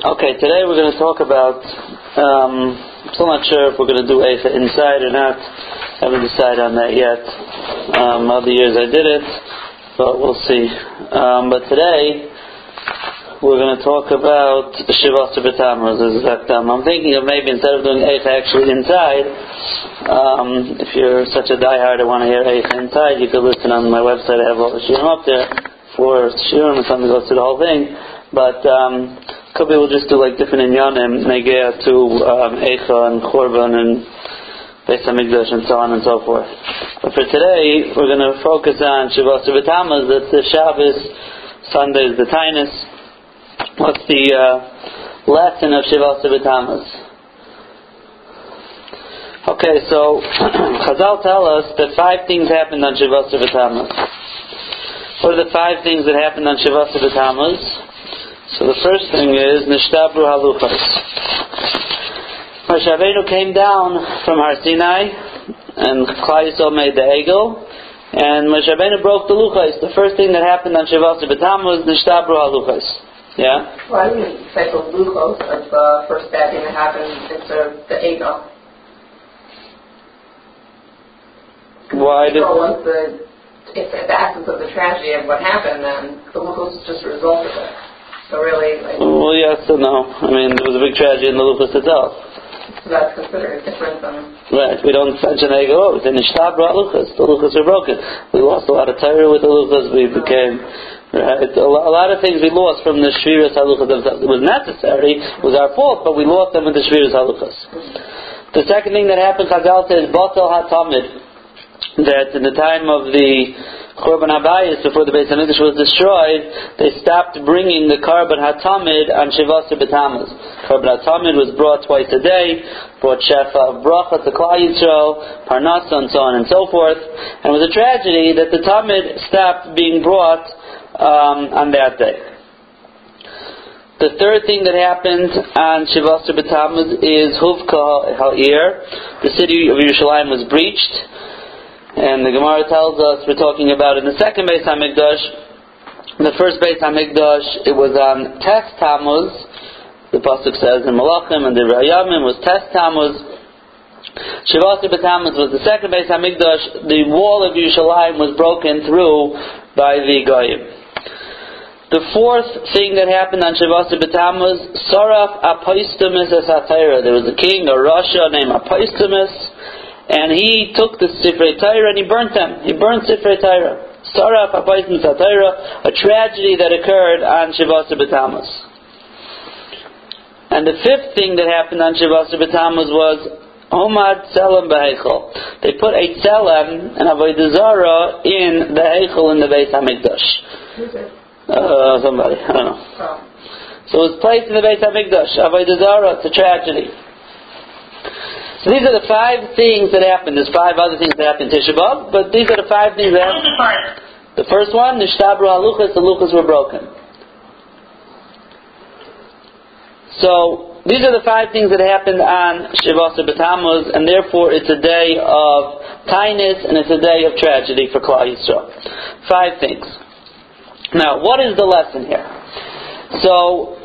Okay, today we're going to talk about, I'm still not sure if we're going to do Eicha inside or not. I haven't decided on that yet. Other years I did it, but we'll see. But today we're going to talk about Shiva Asar B'Tammuz. I'm thinking of maybe instead of doing Eicha actually inside, if you're such a diehard and want to hear Eicha inside, you can listen on my website. I have all the shiurim up there, or shiurim or something that goes through the whole thing. But could be we'll just do like different inyanim, negea to Eicha and Churban and Beis Hamikdash and so on and so forth. But for today, we're going to focus on Shiva Asar B'Tammuz. That's the Shabbos, Sunday is the Tainus. What's the lesson of Shiva Asar B'Tammuz? Okay, so Chazal tell us that 5 things happened on Shiva Asar B'Tammuz. What are the 5 things that happened on Shiva Asar B'Tammuz? So the first thing is Nishtabru Haluchos. Moshe Avinu came down from Har Sinai, and Klal Yisrael made the Egel, and Moshe Avinu broke the Luchos. The first thing that happened on Shiva Asar B'Tammuz was Nishtabru Haluchos. Yeah? Why didn't you say the Luchos as the first bad thing that happened instead of the Egel? Why did... If the absence of the tragedy of what happened, then the Luchos just resulted of it. So really, like, well, yes and no. I mean, there was a big tragedy in the Luchos itself. So that's considered different than... Right. We don't mention Eicha. Oh, it's in Nishtabru Haluchos. The Luchos were broken. We lost a lot of Torah with the Luchos. We became... Right, a lot of things we lost from the Shviras Haluchos themselves. It was necessary. It was our fault, but we lost them with the Shviras Haluchos. The second thing that happened, Chazal says, Batal HaTamid. That in the time of the... Churban HaBayis, before the Beis Hamikdash was destroyed, they stopped bringing the Korban HaTamid on Shiva Asar B'Tammuz. Korban HaTamid was brought twice a day, brought Shefa of Bracha to Klal Yisrael, Parnasa, and so on and so forth. And it was a tragedy that the Tamid stopped being brought on that day. The third thing that happened on Shiva Asar B'Tammuz is Huvka Ha'ir. The city of Yerushalayim was breached. And the Gemara tells us, we're talking about in the second Beis Hamikdash, the first Beis Hamikdash, it was on Tes Tammuz, the Pasuk says in Malachim and the Rayamim was Tes Tammuz. Shiva Asar B'Tammuz was the second Beis Hamikdash, the wall of Yerushalayim was broken through by the Goyim. The fourth thing that happened on Shiva Asar B'Tammuz, Saraf Apostomus as Hatayra. There was a king, a Rasha named Apostomus, and he took the Sifrei Torah and he burnt them. He burned Sifrei Torah. Saraf Apostomus HaTorah, a tragedy that occurred on Shiva Asar B'Tammuz. And the fifth thing that happened on Shiva Asar B'Tammuz was Homad Tselem B'Heichel. They put a Tselem and Avodah Zarah in the Heichel in the Beis Hamikdash. Somebody, I don't know. So it was placed in the Beis Hamikdash. Avodah Zarah, it's a tragedy. So these are the 5 things that happened. There's 5 other things that happened in Tisha B'Av, but these are the 5 things that happened. The first one, Nishtabru Haluchos, the Luchos were broken. So these are the 5 things that happened on Shiva Asar B'Tammuz, and therefore it's a day of Tainus and it's a day of tragedy for Klal Yisrael. 5 things. Now, what is the lesson here? So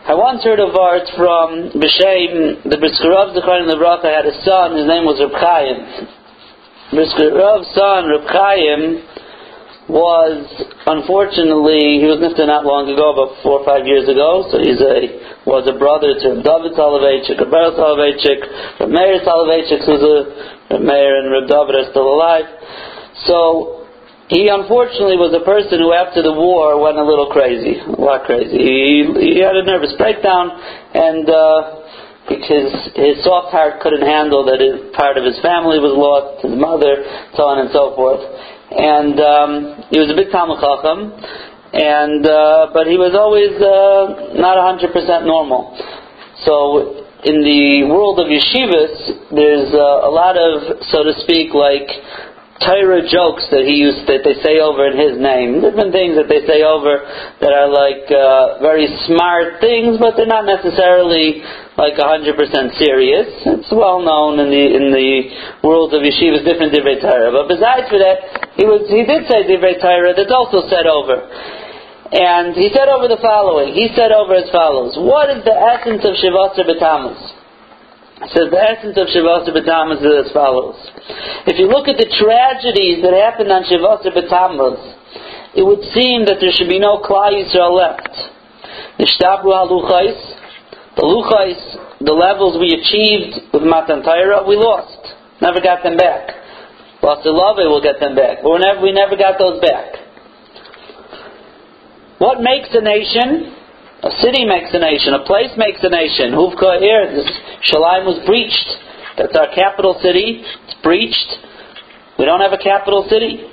I once heard a verse from B'Shem, the Biskerov, Zichron Livracha, had a son, his name was Reb Chaim. Biskerov's son, Reb Chaim, was, unfortunately, he was nifter not long ago, about 4 or 5 years ago, so he was a brother to Reb Dovid Soloveitchik, Reb Berel Soloveitchik, Reb Meir Soloveitchik, Reb Meir and Reb Dovid are still alive. So he unfortunately was a person who after the war went a little crazy, a lot crazy. He had a nervous breakdown, and his soft heart couldn't handle that part of his family was lost, his mother, so on and so forth. And he was a big Talmud Chacham, and but he was always not 100% normal. So in the world of yeshivas, there's a lot of, so to speak, like Torah jokes that he used, that they say over in his name. Different things that they say over that are like very smart things, but they're not necessarily like 100% serious. It's well known in the world of yeshivas, different divrei Torah. But besides for that, he did say divrei Torah that's also said over. And he said over the following. He said over as follows. What is the essence of Shiva Asar B'Tammuz? It says the essence of Shiva Asar B'Tammuz is as follows. If you look at the tragedies that happened on Shiva Asar B'Tammuz, it would seem that there should be no Klal Yisrael left. Nishtabru HaLuchais, the Luchais, the levels we achieved with Matan Torah, we lost. Never got them back. Lost the love, we'll get them back. But we never got those back. What makes a nation? A city makes a nation. A place makes a nation. Huvka Ir, this Shalim was breached. That's our capital city. It's breached. We don't have a capital city.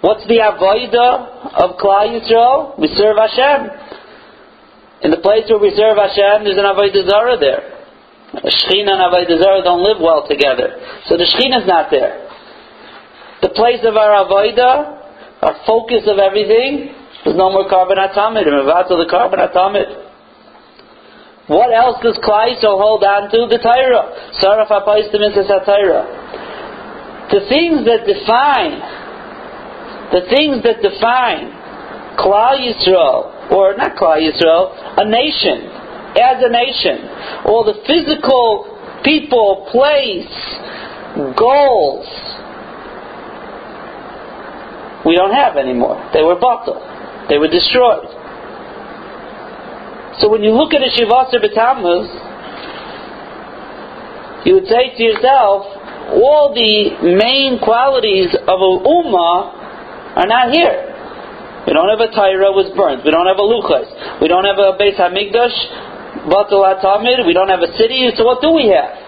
What's the avodah of Klal Yisrael? We serve Hashem. In the place where we serve Hashem, there's an avodah zara there. A Shechina and avodah zara don't live well together. So the Shechina's not there. The place of our avodah, our focus of everything, there's no more carbon atomid. What else does Klal Yisrael hold on to? The Torah. Saraf HaPaistim is the Torah. The things that define Klal Yisrael, or not Klal Yisrael, a nation, as a nation, all the physical people, place, goals, we don't have anymore. They were bottled. They were destroyed. So when you look at a Shiva Asar B'Tammuz, you would say to yourself, all the main qualities of an Ummah are not here. We don't have a Torah was burnt. We don't have a Luchas. We don't have a Beis Hamikdash, Batal HaTamid. We don't have a city. So what do we have?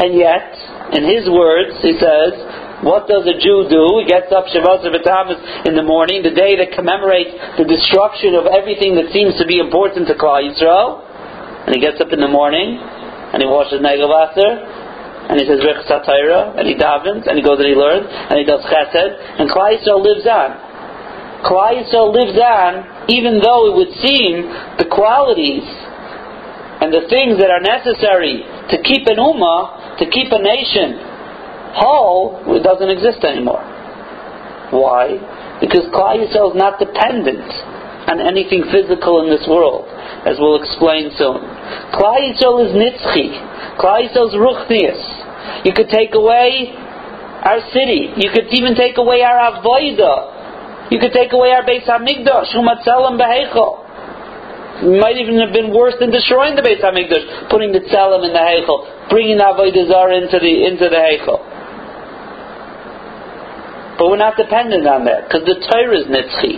And yet, in his words, he says, what does a Jew do? He gets up Shiva Asar B'Tammuz in the morning, the day that commemorates the destruction of everything that seems to be important to Klal Yisrael. And he gets up in the morning, and he washes Negav Aser, and he says Rechus HaTorah, and he davens, and he goes and he learns, and he does Chesed, and Klal Yisrael lives on. Klal Yisrael lives on, even though it would seem the qualities and the things that are necessary to keep an Ummah, to keep a nation whole, it doesn't exist anymore. Why? Because Klal Yisrael is not dependent on anything physical in this world, as we'll explain soon. Klal Yisrael is nitzchi. Klal Yisrael is ruchnius. You could take away our city. You could even take away our avodah. You could take away our Beis Hamikdash, Umatzalim Beheichel. It might even have been worse than destroying the Beis Hamikdash, putting the Tzelem in the Heichel, bringing the Avodah Zarah into the Heichel. But we're not dependent on that, because the Torah is nitzchi.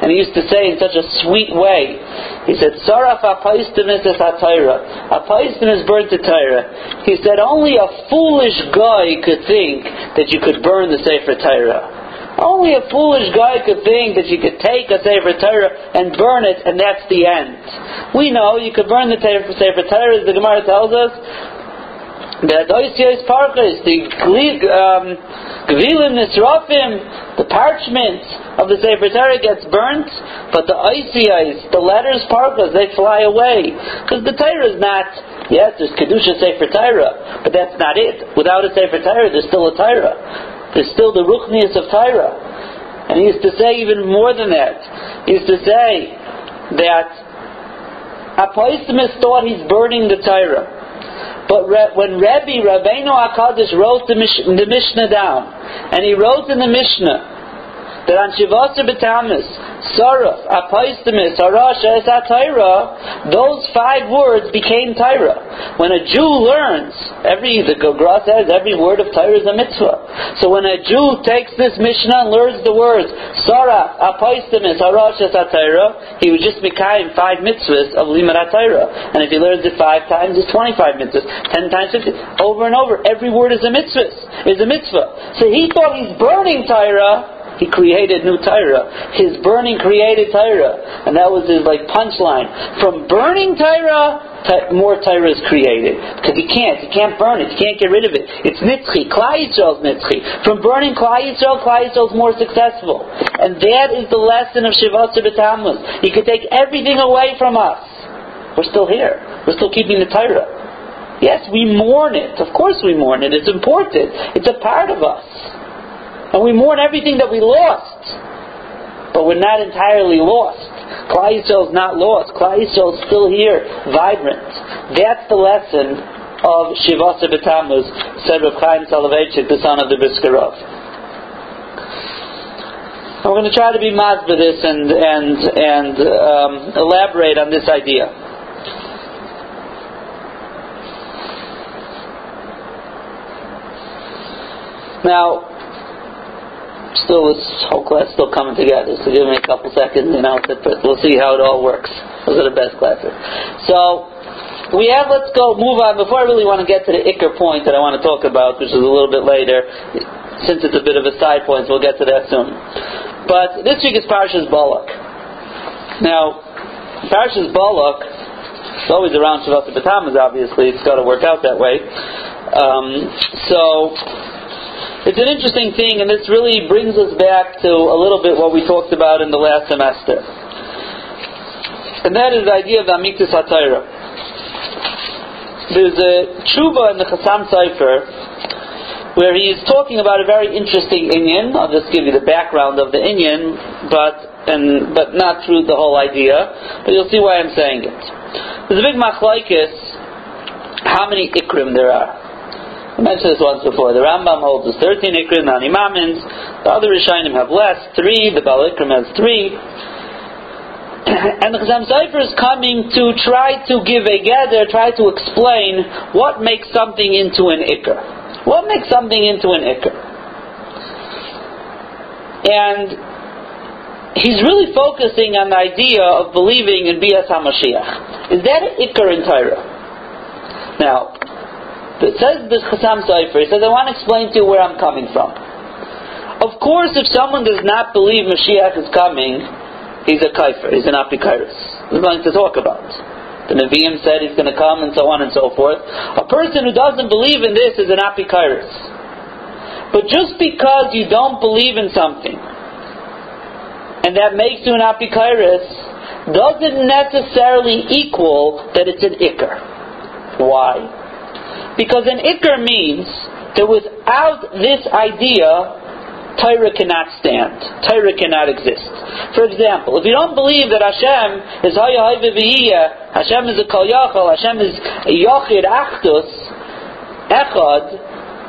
And he used to say in such a sweet way, he said, Saraf HaPaistim is HaTorah. HaPaistim is burnt the Torah. He said, only a foolish guy could think that you could burn the Sefer Torah. Only a foolish guy could think that you could take a Sefer Torah and burn it, and that's the end. We know you could burn the Sefer Torah, as the Gemara tells us, the parchment of the Sefer Torah gets burnt, but the oisiyos, the letters parkas, they fly away. Because the Torah is not, yes, there's Kedusha Sefer Torah, but that's not it. Without a Sefer Torah, there's still a Torah. There's still the ruchnius of Torah. And he used to say even more than that. He used to say that Apostomus thought he's burning the Torah. But when Rabbeinu HaKadosh wrote the Mishnah down, and he wrote in the Mishnah that on Shiva Asar B'Tammuz, Saraf, Apostomus, Harasha, HaTorah, those five words became Torah. When a Jew learns, the Gemara says every word of Torah is a mitzvah. So when a Jew takes this Mishnah and learns the words Saraf, Apostomus, Harasha, HaTorah, he would just become 5 mitzvahs of Limud HaTorah. And if he learns it 5 times, it's 25 mitzvahs, 10 times 50, over and over. Every word is a mitzvah. So he thought he's burning Torah. He created new Torah. His burning created Torah. And that was his punchline. From burning Torah, more Torah is created. Because he can't burn it. He can't get rid of it. It's nitzchi. Klal Yisrael's nitzchi. From burning Klal Yisrael's more successful. And that is the lesson of Shiva Asar B'Tammuz. You could take everything away from us. We're still here. We're still keeping the Torah. Yes, we mourn it. Of course we mourn it. It's important. It's a part of us. And we mourn everything that we lost. we're not entirely lost. Klal Yisrael is not lost. Klal Yisrael is still here, vibrant. That's the lesson of Shiva Asar B'Tammuz, said Reb Chaim Soloveitchik, the son of the Biskerov. I'm going to try to be mazba this and elaborate on this idea. Now, still, this whole class still coming together, so give me a couple seconds and we'll see how it all works. Those are the best classes. So, we have, let's go, move on, before I really want to get to the Iker point that I want to talk about, which is a little bit later, since it's a bit of a side point, so we'll get to that soon. But this week is Parshas Balak. Now, Parshas Balak, it's always around Shiva Asar B'Tammuz, obviously, it's got to work out that way. It's an interesting thing, and this really brings us back to a little bit what we talked about in the last semester. And that is the idea of the Amiktis HaTorah. There's a tshuva in the Chasam Sofer where he is talking about a very interesting inyan. I'll just give you the background of the inyan, but not through the whole idea. But you'll see why I'm saying it. There's a big machlokes how many ikrim there are. I mentioned this once before. The Rambam holds as 13 ikrim, non-imamins. The other Rishonim have less, 3. The Baal Ikrim has 3. And the Chasam Sofer is coming to try to give a gather, try to explain what makes something into an ikr. What makes something into an ikr? And he's really focusing on the idea of believing in Bias HaMashiach. Is that an ikr in Torah? Now, it says this Chasam Sofer, he says, I want to explain to you where I'm coming from. Of course, if someone does not believe Mashiach is coming, he's a kaifer, he's an apikairis. There's nothing to talk about. The Nevi'im said he's going to come, and so on and so forth. A person who doesn't believe in this is an apikairis. But just because you don't believe in something, and that makes you an apikairis, doesn't necessarily equal that it's an ikr. Why? Because an ikr means that without this idea, Torah cannot stand. Torah cannot exist. For example, if you don't believe that Hashem is Haya Hay V'Viyah, Hashem is a Kol Yachol, Hashem is Yochid Achdus, Echad,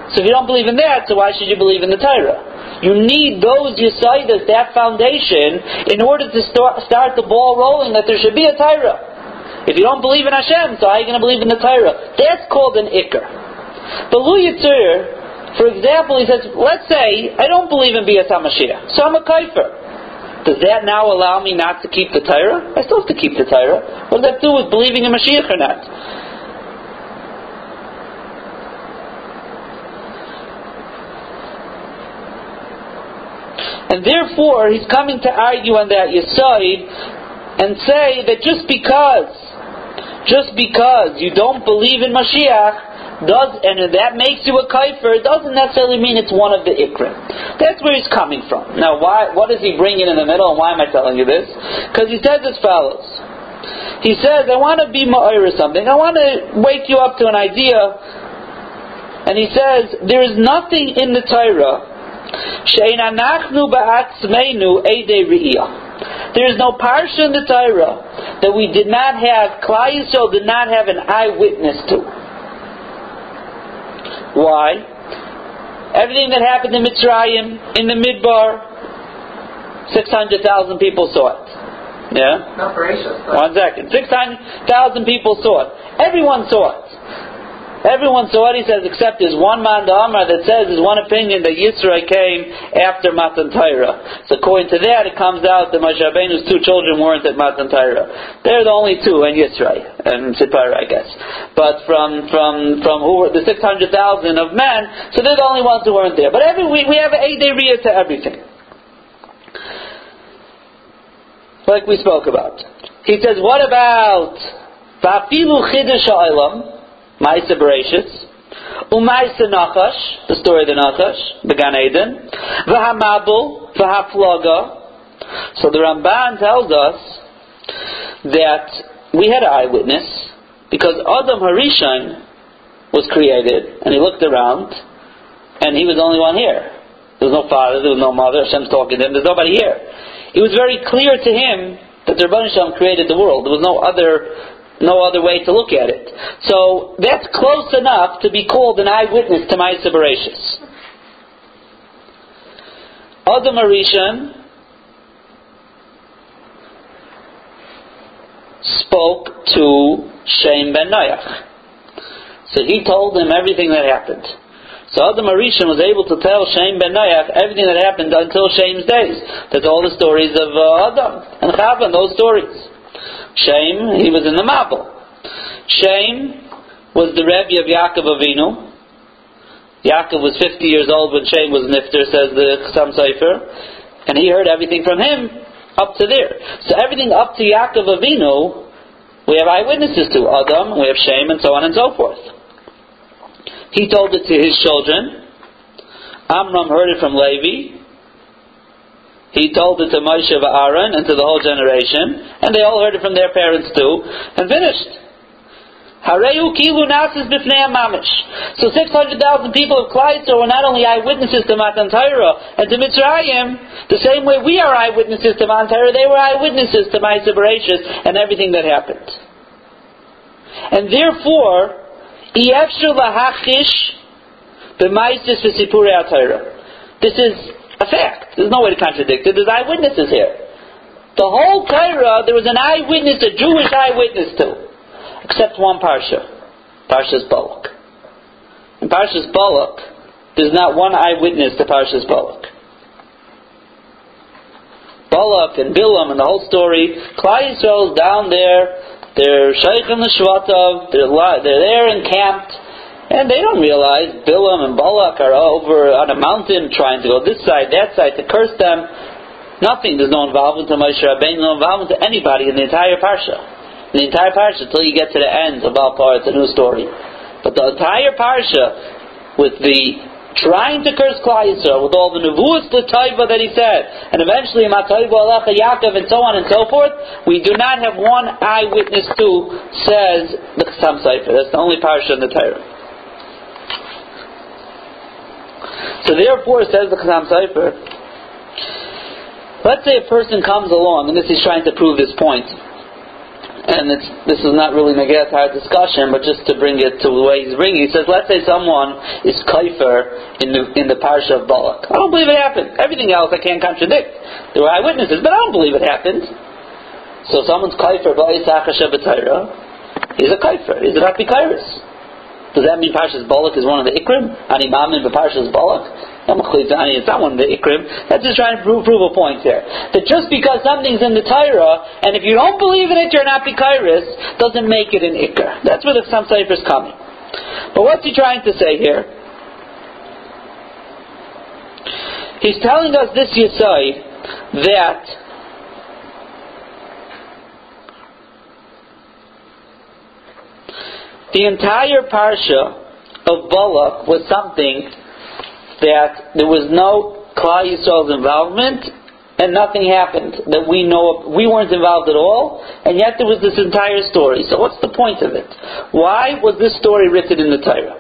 so if you don't believe in that, so why should you believe in the Torah? You need those Yesaidas, that foundation, in order to start the ball rolling that there should be a Torah. If you don't believe in Hashem, so how are you going to believe in the Torah? That's called an Iker. But Lu Yitzir, for example, he says, let's say, I don't believe in Bias HaMashiach, so I'm a Kaifer. Does that now allow me not to keep the Torah? I still have to keep the Torah. What does that do with believing in Mashiach or not? And therefore, he's coming to argue on that Yesod and say that just because you don't believe in Mashiach, and that makes you a kaifer, doesn't necessarily mean it's one of the ikrim. That's where he's coming from. Now, why? What does he bring in the middle, and why am I telling you this? Because he says as follows. He says, I want to be ma'ir or something. I want to wake you up to an idea. And he says, there is nothing in the Torah she'ein anachnu ba'atzmeinu eidei re'iyah. There is no parsha in the Torah that we did not have, Klal Yisrael did not have an eyewitness to. Why? Everything that happened in Mitzrayim, in the Midbar, 600,000 people saw it. Yeah? Not gracious. 1 second. 600,000 people saw it. Everyone saw it. Everyone saw it, he says, except there's one man, the Amram, that says there's one opinion that Yisrael came after Matan Torah. So according to that, it comes out that Moshe Avinu's 2 children weren't at Matan Torah. They're the only 2 in Yisrael, and Tzipporah, I guess. But from who were the 600,000 of men, so they're the only ones who weren't there. But we have an eideria to everything. Like we spoke about. He says, what about Vafilu Chidush Ha'olam? Ma'isa Bereshis, U'ma'isa Nachash, the story of the Nachash, the Gan Eden, V'hamabul, V'haflaga. So the Ramban tells us that we had an eyewitness because Adam Arishan was created, and he looked around, and he was the only one here. There was no father, there was no mother, Hashem's talking to him, there's nobody here. it was very clear to him that the Rebbeinu Shalom created the world. There was no other way to look at it. So that's close enough to be called an eyewitness to Ma'aseh Bereishis. Adam Arishan spoke to Shem Ben-Nayach. So he told him everything that happened. So Adam Arishan was able to tell Shem Ben-Nayach everything that happened until Shem's days. That's all the stories of Adam and Chava and those stories. Shem, he was in the Mabel. Shem was the Rebbe of Yaakov Avinu. Yaakov was 50 years old when Shem was Nifter, says the Chasam Sofer. And he heard everything from him up to there. So everything up to Yaakov Avinu, we have eyewitnesses to. Adam, we have Shem, and so on and so forth. He told it to his children. Amram heard it from Levi. He told it to Moshe Aaron and to the whole generation. And they all heard it from their parents too. And finished. So 600,000 people of Klal Yisrael were not only eyewitnesses to Matan Torah and to Mitzrayim, the same way we are eyewitnesses to Matan Torah, they were eyewitnesses to Ma'aseh Bereishis and everything that happened. And therefore, this is a fact. There's no way to contradict it. There's eyewitnesses here. The whole Torah, there was an eyewitness, a Jewish eyewitness to. Except one Parsha. Parshas Balak. In Parshas Balak, there's not one eyewitness to Parshas Balak. Balak and Bilam and the whole story. Klal Yisrael is down there. They're Sheikh and the Shvatov, they're there encamped, and they don't realize Bilam and Balak are over on a mountain trying to go this side, that side, to curse them. Nothing, there's no involvement to Moshe Rabbeinu, no involvement to anybody in the entire Parsha. In the entire Parsha, until you get to the end of Alpar, it's a new story. But the entire Parsha, with the trying to curse Klal Yisrael, with all the nevuos l'toiva that he said, and eventually ma'toiva alecha Yaakov and so on and so forth, we do not have one eyewitness to, says the Chasam Sofer. That's the only parsha in the Torah. So therefore, says the Chasam Sofer, let's say a person comes along, and this is trying to prove this point, and this is not really going to get our discussion, but just to bring it to the way he's bringing it. He says, let's say someone is kaifer in the Parsha of Balak. I don't believe it happened. Everything else I can't contradict. There were eyewitnesses, but I don't believe it ha'appened. So someone's kaifer, he's a kaifer. He's a Rakbi Kairis. Does that mean Parsha's Balak is one of the Ikrim? Ani Mamin Parsha's Balak? It's not one of the Ikrim. That's just trying to prove a point here. That just because something's in the Torah, and if you don't believe in it, you're not Bikairis, doesn't make it an Ikr. That's where the Chasam Sofer is coming. But what's he trying to say here? He's telling us this Yesod that the entire Parsha of Balak was something that there was no Klal Yisrael's involvement and nothing happened that we know of. We weren't involved at all, and yet there was this entire story. So what's the point of it? Why was this story written in the Torah?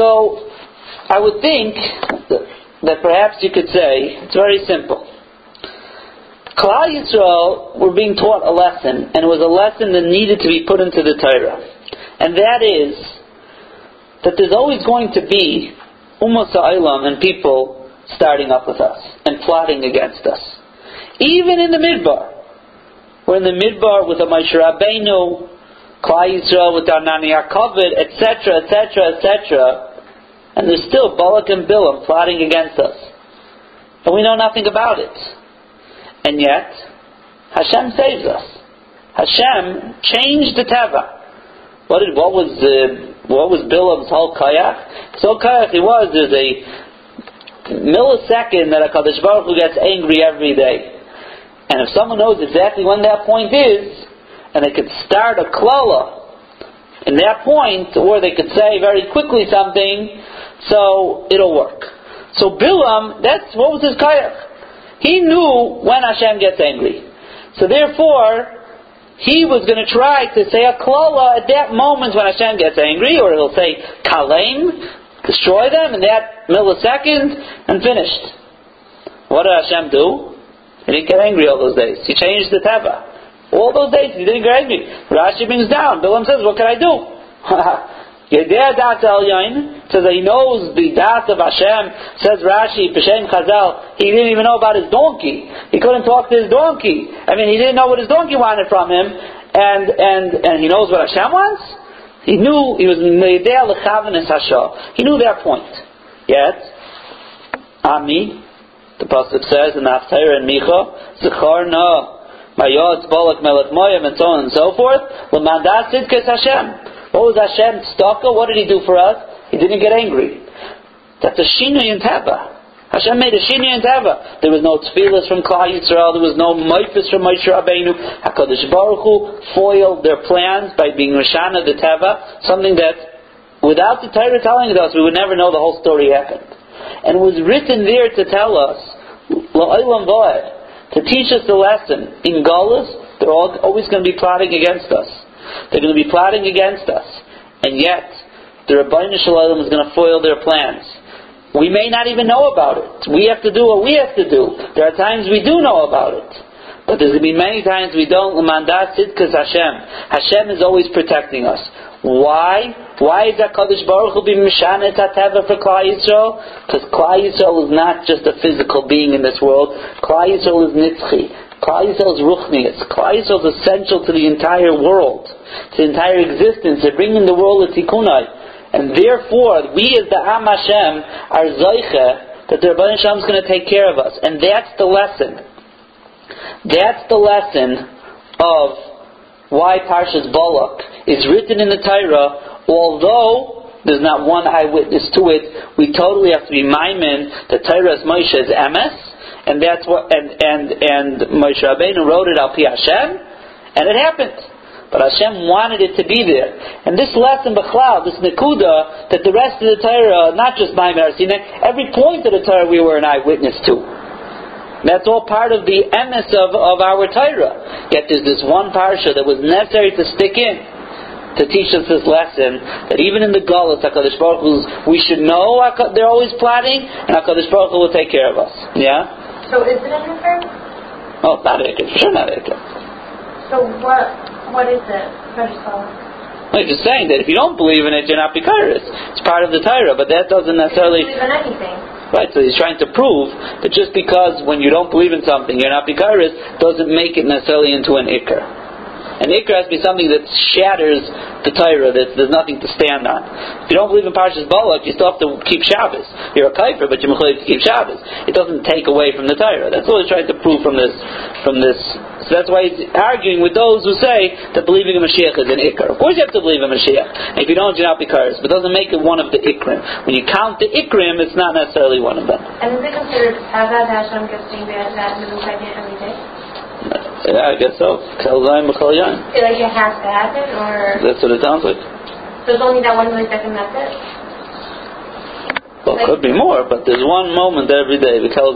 So I would think that perhaps you could say it's very simple. Klal Yisrael were being taught a lesson, and it was a lesson that needed to be put into the Torah, and that is that there's always going to be Ummah Sa'ilam and people starting up with us and plotting against us. Even in the Midbar. We're in the Midbar with a Moshe Rabbeinu, Klal Yisrael with our Nani Yaakov, etc., etc., etc. And there's still Balak and Bilam plotting against us. And we know nothing about it. And yet, Hashem saves us. Hashem changed the Teva. What was Bilam's whole kayach? So kayach he was, there's a millisecond that HaKadosh Baruch Hu gets angry every day. And if someone knows exactly when that point is, and they could start a klala in that point, or they could say very quickly something, so it'll work. So Bilam, that's what was his kayach. He knew when Hashem gets angry. So therefore, he was going to try to say a klala at that moment when Hashem gets angry, or he'll say kaleim, destroy them in that millisecond, and finished. What did Hashem do? He didn't get angry all those days. He changed the Teva. All those days he didn't get angry. Rashi brings down. Bilam says, what can I do? Yedea da'at al-yain. Says that he knows the da'at of Hashem. Says Rashi, Peshem Chazal, he didn't even know about his donkey. He couldn't talk to his donkey. I mean, he didn't know what his donkey wanted from him. And he knows what Hashem wants? He knew, he was Yedea l'chavenes Hashem. He knew their point. Yet, Ami, the Pasuk says in Haftarah and Micha, Zicharna, Mayod, Balak, Melech Moyam, and so on and so forth, L'mandat Sidkes Hashem. What was Hashem's stalker? What did he do for us? He didn't get angry. That's a shinui in Teva. Hashem made a shinui in Teva. There was no tefillas from Klal Yisrael. There was no moifas from Moshe Rabbeinu. HaKadosh Baruch Hu foiled their plans by being Rishana the Teva. Something that, without the Torah telling us, we would never know the whole story happened. And it was written there to tell us, L'olam voed, to teach us the lesson. In Galus, they're always going to be plotting against us. They're going to be plotting against us. And yet, the Rebbeinu Shel Olam is going to foil their plans. We may not even know about it. We have to do what we have to do. There are times we do know about it. But there's going to be many times we don't. L'mandat Sidkas Hashem. Hashem is always protecting us. Why? Why is HaKadosh Baruch Hu being Mishanet HaTeva for Klal Yisrael? Because Klal Yisrael is not just a physical being in this world. Klal Yisrael is Nitzchi. Klal Yisrael is Ruchnius. Klal Yisrael is essential to the entire world, to the entire existence. They're bringing the world to Tikkunai. And therefore, we as the Am Hashem are Zoiche, that the Rebbeinu Shalom is going to take care of us. And that's the lesson. That's the lesson of why Parshas Balak is written in the Torah, although there's not one eyewitness to it. We totally have to be maimin that Torah is Moshe's emes. And that's what and Moshe Rabbeinu wrote it al pi Hashem, and it happened. But Hashem wanted it to be there. And this lesson b'chlal, this nekuda, that the rest of the Torah, not just Ma'amid Har Sinai, every point of the Torah we were an eyewitness to. And that's all part of the emes of our Torah. Yet there's this one parsha that was necessary to stick in, to teach us this lesson, that even in the Galus, HaKadosh Baruch Hu, we should know they're always plotting, and HaKadosh Baruch Hu will take care of us. Yeah? So is it an Eicha? Oh, not Eicha. For sure not Eicha. So what is it? Well, you're just saying that if you don't believe in it, you're not Bikaris. It's part of the Torah, but that doesn't necessarily... You don't believe in anything. Right, so he's trying to prove that just because when you don't believe in something, you're not Bikaris, doesn't make it necessarily into an Eicha. And Ikra has to be something that shatters the Torah, that there's nothing to stand on. If you don't believe in Parshas Balak, you still have to keep Shabbos. You're a Kaifer, but you have to keep Shabbos. It doesn't take away from the Torah. That's what he's trying to prove from this. So that's why he's arguing with those who say that believing in Mashiach is an Ikra. Of course you have to believe in Mashiach. And if you don't, you're not Bikaris. But it doesn't make it one of the Ikrim. When you count the Ikrim, it's not necessarily one of them. And is it considered Avad Hashem Gifting Be'at that in the every day? Yeah, I guess so. Like you have to have it, or that's what it sounds like. So there's only that one moment that can method. Well, like, could be more, but there's one moment every day. Yeah. Because?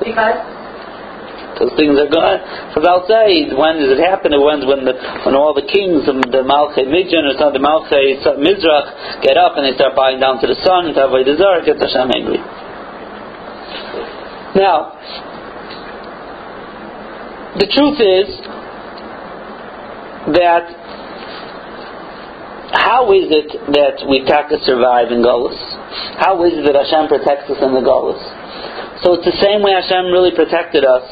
Because things are going. Because I'll say, when does it happen? It went when all the kings of the Malchei Midjan or the Malchei Mizrach get up and they start bowing down to the sun. It's Avodah Zarah. Gets Hashem angry. Now. The truth is that how is it that we taka survive in Golus? How is it that Hashem protects us in the Golus? So it's the same way Hashem really protected us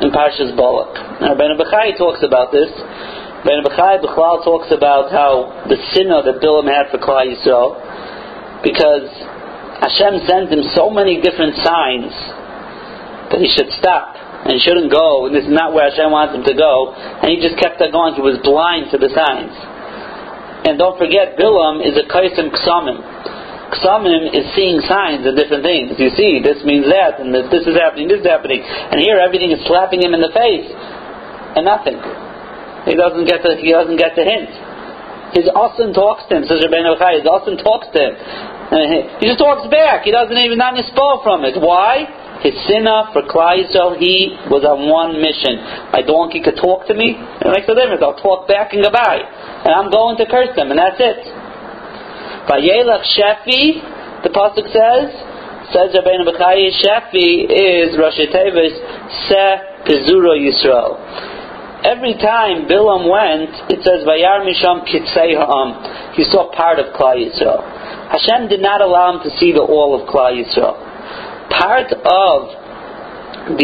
in Parshas Balak. Now Rabbeinu Bachai talks about this. Rabbeinu Bachai B'chlal talks about how the sinner that Bilam had for Klal Yisrael, because Hashem sent him so many different signs that he should stop and shouldn't go, and this is not where Hashem wants him to go, and he just kept on going. He was blind to the signs. And don't forget, Bilam is a Kaisim Ksamim. Ksamim is seeing signs of different things. You see, this means that, and this is happening, this is happening, and here everything is slapping him in the face, and nothing. He doesn't get the hint. His Asim talks to him, says Rabbeinu Bachai. His Asim talks to him. He just talks back. He doesn't even not nispal from it. Why? His sinah for Klal Yisrael, he was on one mission. My donkey could talk to me. It makes a difference. I'll talk back and goodbye, and I'm going to curse them, and that's it. Vayelach Shefi, the pasuk says, Says Rabbeinu B'Chai, Shafi is Rosh Tevis Seh Pizuro Yisrael. Every time Bilam went, it says Vayar Misham Kitzei Ha'am. He saw part of Klal Yisrael. Hashem did not allow him to see the all of Klal Yisrael. Part of and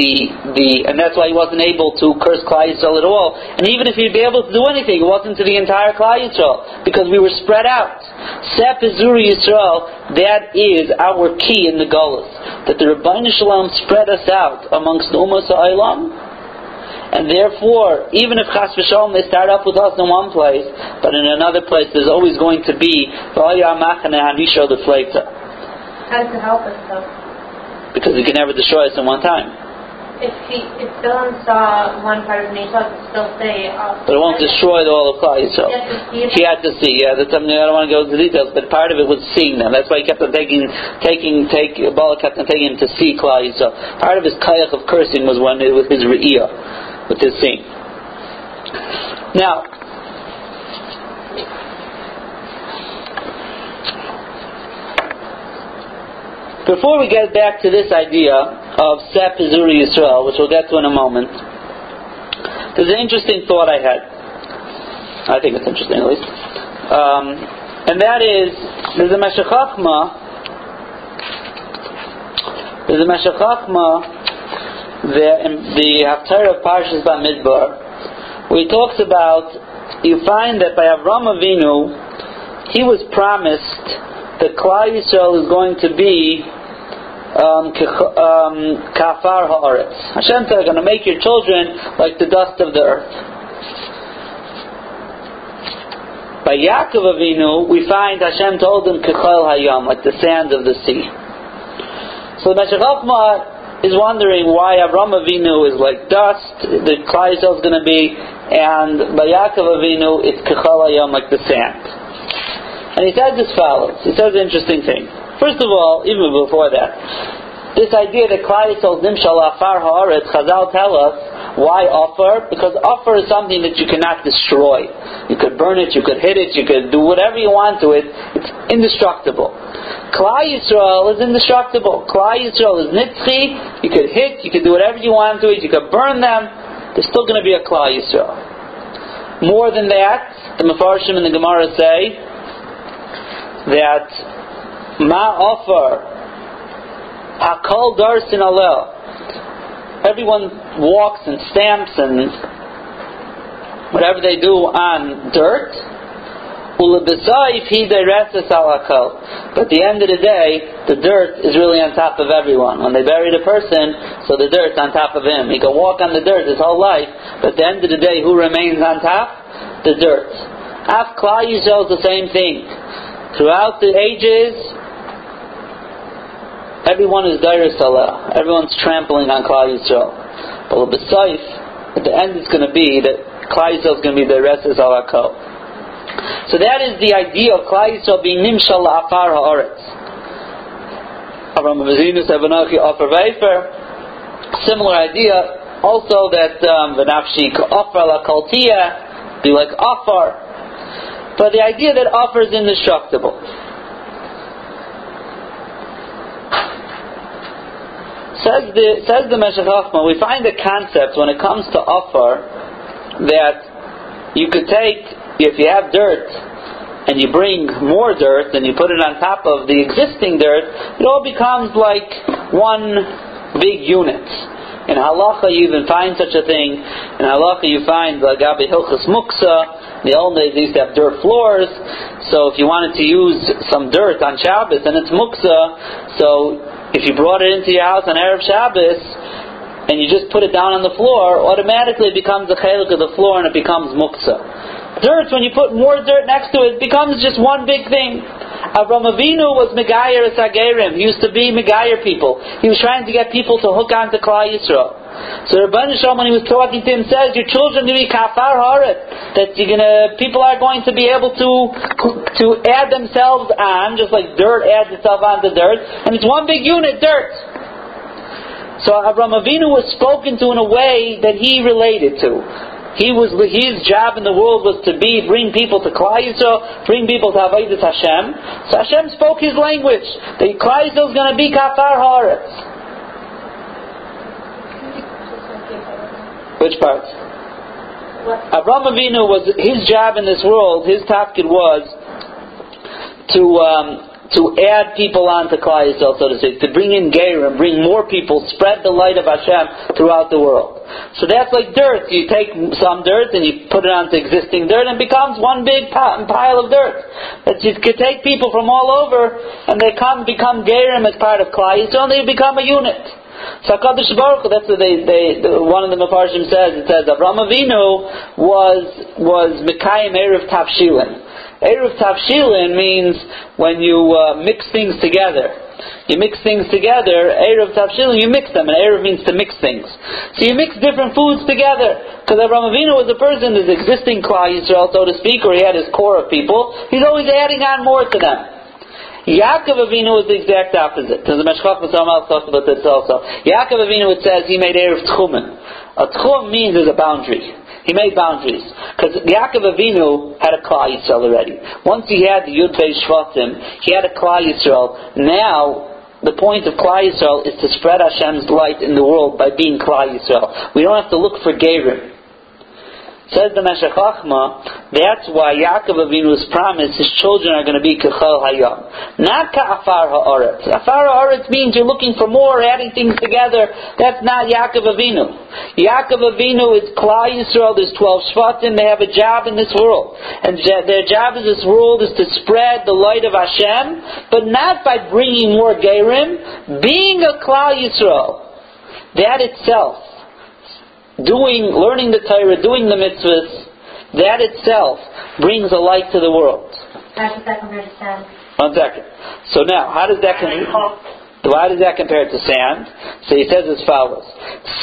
that's why he wasn't able to curse Klal Yisrael at all. And even if he'd be able to do anything, it wasn't to the entire Klal Yisrael, because we were spread out. Seh Pizuri Yisrael, that is our key in the Golus, that the Rebbeinu Shalom spread us out amongst the Ummah Sa'ilam, and therefore, even if Chas V'Shalom they start up with us in one place, but in another place there's always going to be V'ayah Machaneh Hanisho the Fleita. How does it help us though? Because he can never destroy us in one time. If Bilam saw one part of nature, I could still say... But it won't destroy the whole of Klal Yisrael. He had to see. Yeah, that's something I don't want to go into details, but part of it was seeing them. That's why he kept on Balak kept on taking him to see Klal Yisrael. Part of his kayach of cursing was when with his re'iyah, with his seeing. Now, before we get back to this idea of Seh Pizuri Yisrael, which we'll get to in a moment, there's an interesting thought I had. I think it's interesting, at least. And that is, there's a Meshech Chochma in the Haftarah of Parshas Bamidbar, where he talks about, you find that by Avraham Avinu, he was promised that Klal Yisrael is going to be kafar ha'aretz. Hashem said, I'm going to make your children like the dust of the earth. By Yaakov Avinu, we find Hashem told him kechol hayam, like the sands of the sea. So Meshech Chochma is wondering why Avraham Avinu is like dust, the Klal Yisrael is going to be, and by Yaakov Avinu it's kechol hayam, like the sand. And he says as follows. He says an interesting thing. First of all, even before that, this idea that Klal Yisrael nimshal afar haaretz, Chazal tell us why offer, because offer is something that you cannot destroy. You could burn it, you could hit it, you could do whatever you want to it. It's indestructible. Klal Yisrael is indestructible. Klal Yisrael is nitzchi. You could hit, you could do whatever you want to it, you could burn them. There's still going to be a Klal Yisrael. More than that, the Mefarshim and the Gemara say that Ma offer Hakol Darsin Alel. Everyone walks and stamps and whatever they do on dirt. Ulebesayif he dereses al Hakol. But at the end of the day, the dirt is really on top of everyone. When they buried a person, so the dirt's on top of him. He can walk on the dirt his whole life, but at the end of the day, who remains on top? The dirt. Af Klal Yisrael is the same thing. Throughout the ages, everyone is Dairis Allah. Everyone's trampling on Klal Yisrael. But at the end it's going to be that Klal Yisrael is going to be Dairis Allah. So that is the idea of Klal Yisrael being Nimshal Afar Ha'aretz. Avraham Avinu said V'nochi Offer Vayfer. Similar idea also that V'nafshi Ka'ofar L'Kol Tiyah, be like Afar. But the idea that offer is indestructible. Says the Meshech Chochma, we find a concept when it comes to offer that you could take, if you have dirt and you bring more dirt and you put it on top of the existing dirt, it all becomes like one big unit. In Halacha you even find such a thing. In Halacha you find the Gabi Hilchas Muksa. The old days they used to have dirt floors, so if you wanted to use some dirt on Shabbos, and it's muksa, so if you brought it into your house on Erev Shabbos, and you just put it down on the floor, automatically it becomes the chelik of the floor, and it becomes muksa. Dirt, when you put more dirt next to it, it becomes just one big thing. Avraham Avinu was Megayer Sagerim. He used to be Megayer people. He was trying to get people to hook on to Klal Yisrael. So Rabbeinu Shalom, when he was talking to him, says, your children will be kafar haaretz, that people are going to be able to add themselves on, just like dirt adds itself onto dirt, and it's one big unit, dirt. So Avraham Avinu was spoken to in a way that he related to. His job in the world was to bring people to Klal Yisrael, bring people to Avodas Hashem. So Hashem spoke His language. The Klal Yisrael is going to be Kafar Haaretz. Which part? Avraham Avinu was, his job in this world, his tafkid was to add people onto Klal Yisrael, so to speak, to bring in Gerim, bring more people, spread the light of Hashem throughout the world. So that's like dirt. You take some dirt and you put it onto existing dirt and it becomes one big pile of dirt. That you could take people from all over and they come become Gerim as part of Klal Yisrael and they become a unit. So HaKadosh Baruch Hu, that's what one of the Mefarshim says. It says Avraham Avinu was Mekayim Erev Tavshilin. Erev Tavshilin means when you mix things together. You mix things together, Erev Tavshilin, you mix them, and Erev means to mix things. So you mix different foods together. Because Avraham Avinu was a person, his existing Klal Yisrael, so to speak, or he had his core of people, he's always adding on more to them. Yaakov Avinu is the exact opposite. The Meshech Chochma talks about this also. Yaakov Avinu, it says, he made Erev Tchumen. A Tchum means there's a boundary. He made boundaries. Because Yaakov Avinu had a Klal Yisrael already. Once he had the Yud Beis Shvatim, he had a Klal Yisrael. Now, the point of Klal Yisrael is to spread Hashem's light in the world by being Klal Yisrael. We don't have to look for Gerim. Says the Meshech Chochma, that's why Yaakov Avinu was promised his children are going to be Kechel Hayom, not Ka'afar Ha'aretz. Afar Ha'aretz means you're looking for more, adding things together. That's not Yaakov Avinu. Yaakov Avinu is Klal Yisrael. There's 12 Shvatim. They have a job in this world, and their job in this world is to spread the light of Hashem, but not by bringing more Gerim. Being a Klal Yisrael, that itself, learning the Torah, doing the mitzvahs, that itself brings a light to the world. How does that compare to sand? One second. So now, why does that compare to sand? So he says as follows.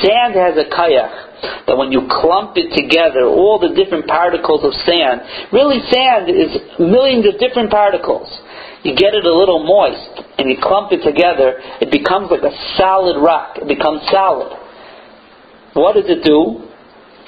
Sand has a kayach, that when you clump it together, all the different particles of sand, really sand is millions of different particles. You get it a little moist, and you clump it together, it becomes like a solid rock. It becomes solid. What does it do?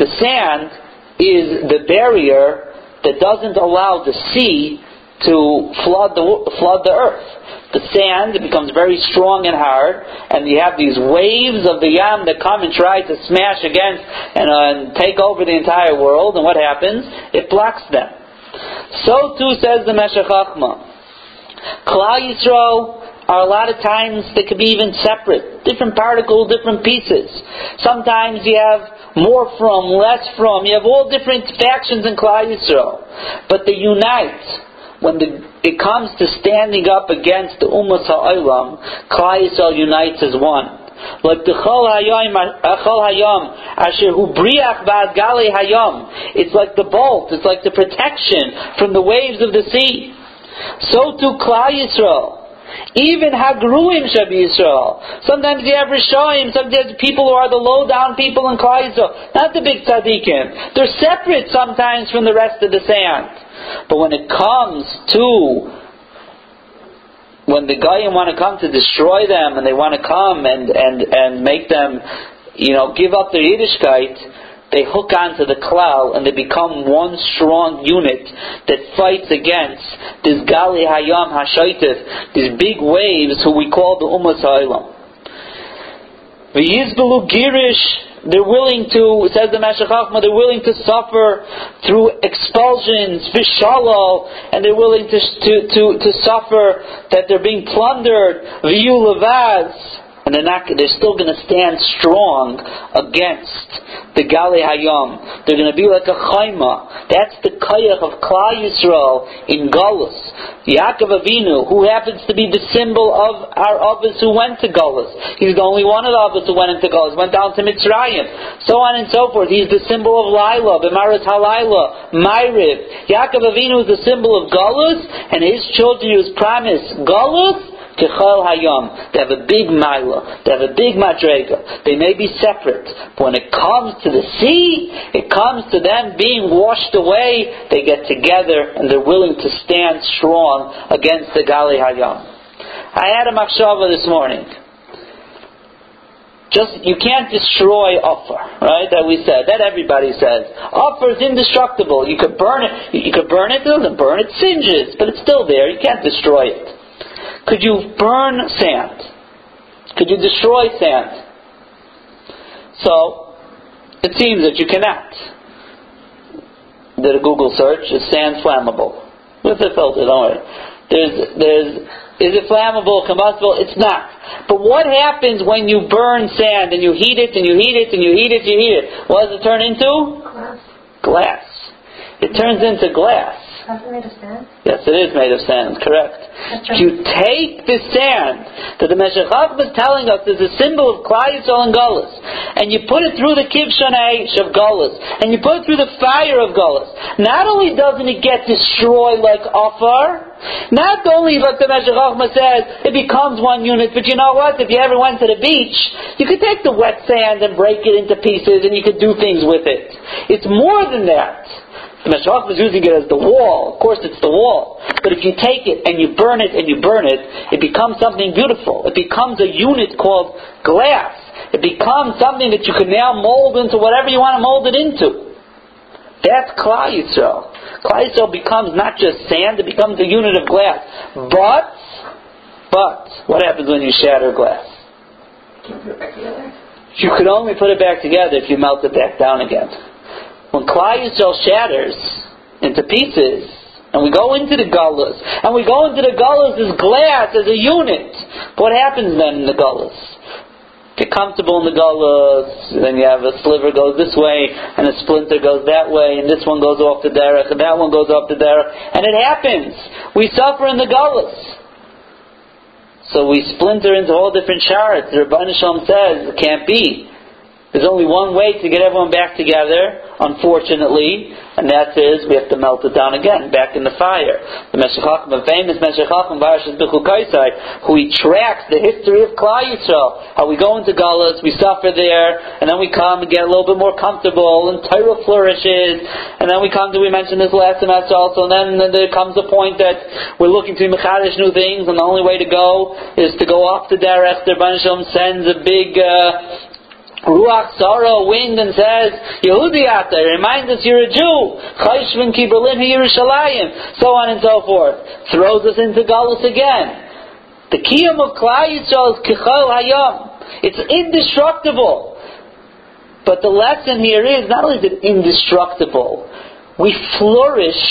The sand is the barrier that doesn't allow the sea to flood the earth. The sand, it becomes very strong and hard, and you have these waves of the Yam that come and try to smash against and take over the entire world, and what happens? It blocks them. So too says the Meshech Chochma. Klal Yisrael are a lot of times they could be even separate. Different particles, different pieces. Sometimes you have more from, less from. You have all different factions in Klal Yisrael. But they unite. When it comes to standing up against the Ummah Ha'olam, Klal Yisrael unites as one. Like the Chol Hayom, Asher Hu Briach V'Adgalei Hayom. It's like the bolt. It's like the protection from the waves of the sea. So too Klal Yisrael. Even Hagruim Shabi Yisrael. Sometimes you have Rishoim, sometimes people who are the low down people in Klal Yisrael, not the big tzaddikim. They're separate sometimes from the rest of the sand. But when it comes to when the Goyim want to come to destroy them and they want to come and make them, give up their Yiddishkeit, they hook onto the klal and they become one strong unit that fights against this Gali Hayam Hashaitif, these big waves who we call the Ummah Ha'olam. V'yizbelu girish, they're willing to, says the Meshech Chochma, they're willing to suffer through expulsions, v'shalal, and they're willing to suffer that they're being plundered, v'yulevaz. And they're still going to stand strong against the Gali Hayom. They're going to be like a Chayma. That's the Kayach of Klal Yisrael in Galus. Yaakov Avinu, who happens to be the symbol of our Avos who went to Galus. He's the only one of the Avos who went into Galus, went down to Mitzrayim, so on and so forth. He's the symbol of Laila, B'maris HaLaila, Ma'ariv. Yaakov Avinu is the symbol of Galus, and his children he was promised Galus. Kechol Hayom. They have a big Maila. They have a big Madrega. They may be separate. But when it comes to the sea, it comes to them being washed away. They get together and they're willing to stand strong against the Gali Hayom. I had a machshava this morning. Just, you can't destroy Ofer, right? That we said. That everybody says. Ofer is indestructible. You could burn it. You could burn it. It doesn't burn. It singes, but it's still there. You can't destroy it. Could you burn sand? Could you destroy sand? So, it seems that you cannot. Did a Google search. Is sand flammable? With a filter, don't worry. Is it flammable, combustible? It's not. But what happens when you burn sand and you heat it and you heat it and you heat it and you heat it? What does it turn into? Glass. It turns into glass. Is it made of sand? Yes, it is made of sand, correct. Right. If you take the sand that the Meshech Chochma is telling us is a symbol of Klal Yisrael and Golus, and you put it through the Kivshon Aish of Golus, and you put it through the fire of Golus, not only doesn't it get destroyed like Ofer, not only, like the Meshech Chochma says, it becomes one unit, but you know what? If you ever went to the beach, you could take the wet sand and break it into pieces and you could do things with it. It's more than that. The Meshech Chochma is using it as the wall. Of course it's the wall. But if you take it and you burn it and you burn it, it becomes something beautiful. It becomes a unit called glass. It becomes something that you can now mold into whatever you want to mold it into. That's Klal Yisrael. Klal Yisrael becomes not just sand, it becomes a unit of glass. But, what happens when you shatter glass? Can you put it back together? You could only put it back together if you melt it back down again. When Klal Yisrael shatters into pieces, and we go into the Galus, and we go into the Galus as glass, as a unit, what happens then in the Galus? You're comfortable in the Galus, then you have a sliver goes this way, and a splinter goes that way, and this one goes off the derech, and that one goes off the derech, and it happens. We suffer in the Galus. So we splinter into all different shards. The Rebbeinu Shalom says, it can't be. There's only one way to get everyone back together, unfortunately, and that is we have to melt it down again, back in the fire. The Meshech Chochma, famous Meshech Chochma, Parshas Balak, who he tracks the history of Klal Yisrael, how we go into Galus, we suffer there, and then we come and get a little bit more comfortable, and Torah flourishes, and then we come to, we mentioned this last semester also, and then there comes a point that we're looking to mechadish new things, and the only way to go is to go off the derech. The Rebbeinu Shalom sends a big Ruach Sarah wind and says, Yehudi Ata, reminds us you're a Jew. Chayshvin ki Berlin Yerushalayim, so on and so forth. Throws us into Galus again. The Kiyum of Klal Yisrael is Kichol Hayom. It's indestructible. But the lesson here is, not only is it indestructible, we flourish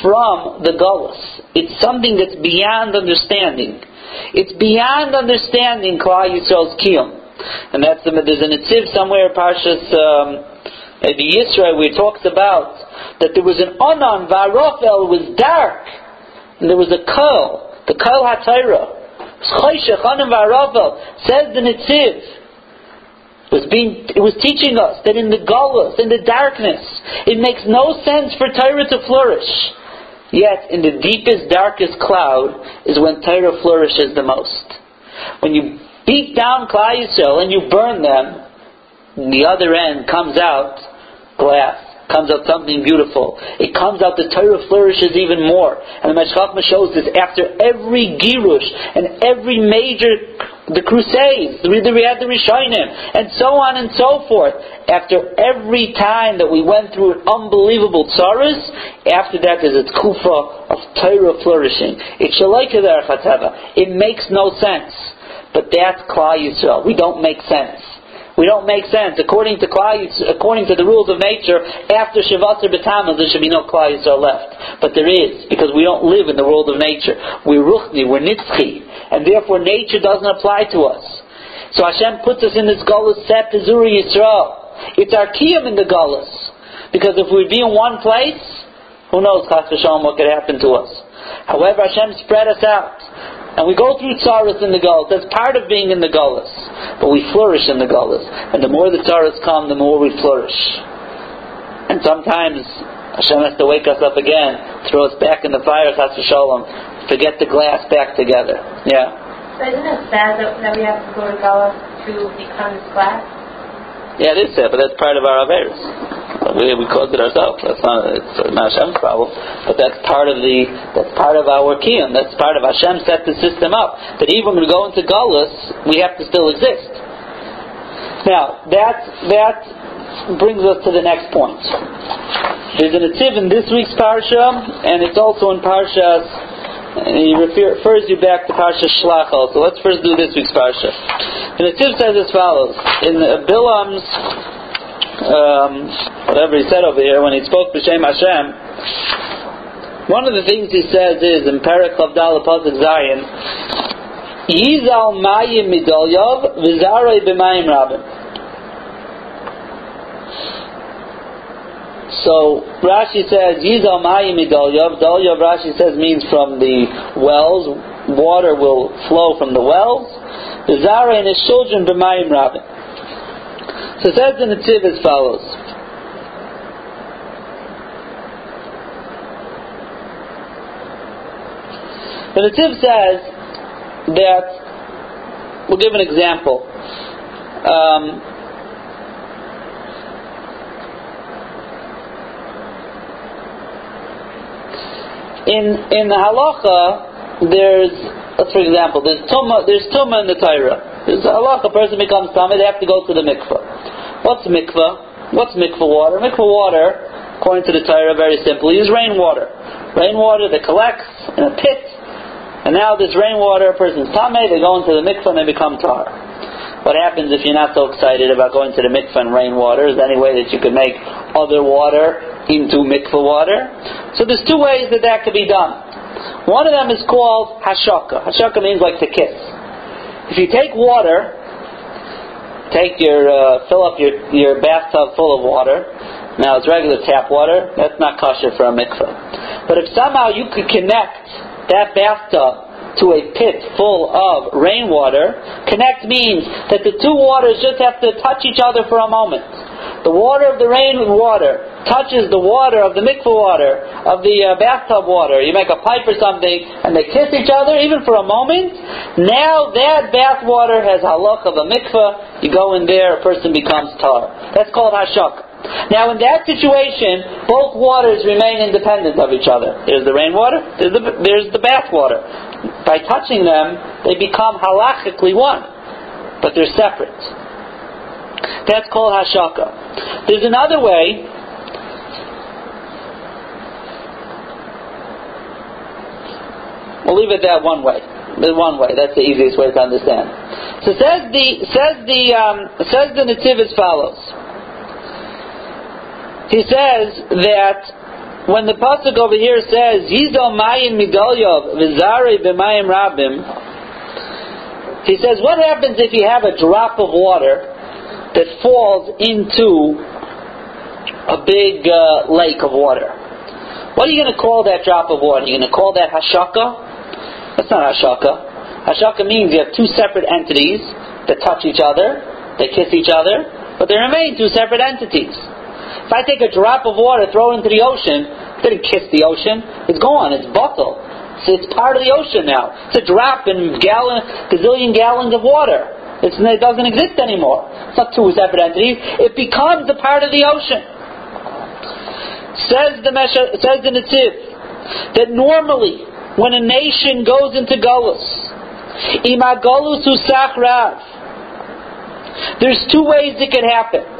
from the Galus. It's something that's beyond understanding. It's beyond understanding Klal Yisrael's Kiyum. And that's there's a Netziv somewhere, Parshas Yisrael, where it talks about that there was an Onan, Varofel, was dark, and there was a Kol, the Kol HaTorah. Choshech, Onan, Varofel, says the Netziv. It was teaching us that in the Galus, in the darkness, it makes no sense for Torah to flourish. Yet, in the deepest, darkest cloud is when Torah flourishes the most. When you beat down Klal Yisrael and you burn them, and the other end comes out glass, comes out something beautiful. It comes out, the Torah flourishes even more. And the Meshech Chochma shows this after every Girush and every major, the Crusades, we had the Rishonim, and so on and so forth. After every time that we went through an unbelievable tzaras, after that there's a tkufa of Torah flourishing. It's shalaika derech hateva. It makes no sense. But that's Klal Yisrael. We don't make sense. We don't make sense. According to the rules of nature, after Shiva Asar B'Tammuz, there should be no Klal Yisrael left. But there is, because we don't live in the world of nature. We're Ruchni, we're Nitzchi. And therefore nature doesn't apply to us. So Hashem puts us in this Galus set to Zuri Yisrael. It's our Kiyum in the Galus. Because if we'd be in one place, who knows, Chas V'Shalom, what could happen to us. However, Hashem spread us out. And we go through tzaras in the Galus. That's part of being in the Galus. But we flourish in the Galus. And the more the tzaras come, the more we flourish. And sometimes Hashem has to wake us up again, throw us back in the fire, Chas V'Shalom, to get the glass back together. Yeah. But isn't it sad that we have to go to Galus to become this glass? Yeah, it is sad, but that's part of our averis. We caused it ourselves. It's not Hashem's problem. But that's part of our kiyum. That's part of Hashem set the system up. That even when we go into Galus, we have to still exist. Now, that brings us to the next point. There's a Netziv in this week's Parsha, and it's also in Parshas, he refers you back to Parshas Shlach also. Let's first do this week's Parsha. The Netziv says as follows. In the Bilam's, whatever he said over here, when he spoke B'Shem Hashem, one of the things he says is, in Perek Chavdal Pasuk Zayin, Yizal Mayim Midolyov Vizarei B'Mayim Rabim. So Rashi says Yizal Mayim Midolyov. Dolyov, Rashi says, means from the wells. Water will flow from the wells. Vizarei and his children B'Mayim Rabim. So it says in the Netziv as follows. The Netziv says that, we'll give an example. In the halacha, there's tumah in the Torah. There's a halacha, a person becomes tumah, they have to go to the mikveh. What's mikveh? What's mikveh water? Mikveh water, according to the Torah, very simply, is rainwater. Rainwater that collects in a pit. And now this rainwater, a person's tameh, they go into the mikveh and they become tar. What happens if you're not so excited about going to the mikveh and rainwater? Is there any way that you could make other water into mikveh water? So there's two ways that could be done. One of them is called hashaka. Hashaka means like to kiss. If you take water, fill up your bathtub full of water. Now it's regular tap water, that's not kosher for a mikveh. But if somehow you could connect that bathtub to a pit full of rainwater, connect means that the two waters just have to touch each other for a moment. The water of the rainwater touches the water of the mikveh water, of the bathtub water. You make a pipe or something, and they kiss each other, even for a moment. Now that bath water has halakha of a mikveh. You go in there, a person becomes tar. That's called hashaka. Now in that situation, both waters remain independent of each other. There's the rainwater, there's the bath water. By touching them, they become halachically one, but they're separate. That's called hashaka. There's another way. We'll leave it that one way. That's the easiest way to understand. So says the Netziv as follows. He says that when the pasuk over here says Yizal Mayim Midolyov Vizarei B'Mayim Rabim, he says, what happens if you have a drop of water that falls into a big lake of water? What are you going to call that drop of water? Are you going to call that hashaka? That's not hashaka. Hashaka means you have two separate entities that touch each other, they kiss each other, but they remain two separate entities. If I take a drop of water, throw it into the ocean, it didn't kiss the ocean, it's gone, it's bottled. So it's part of the ocean now. It's a drop in gazillion gallons of water. It doesn't exist anymore. It's not two separate entities. It becomes a part of the ocean. Says the Netziv that normally when a nation goes into Golus, Ima Golus Usach Rav, there's two ways it could happen.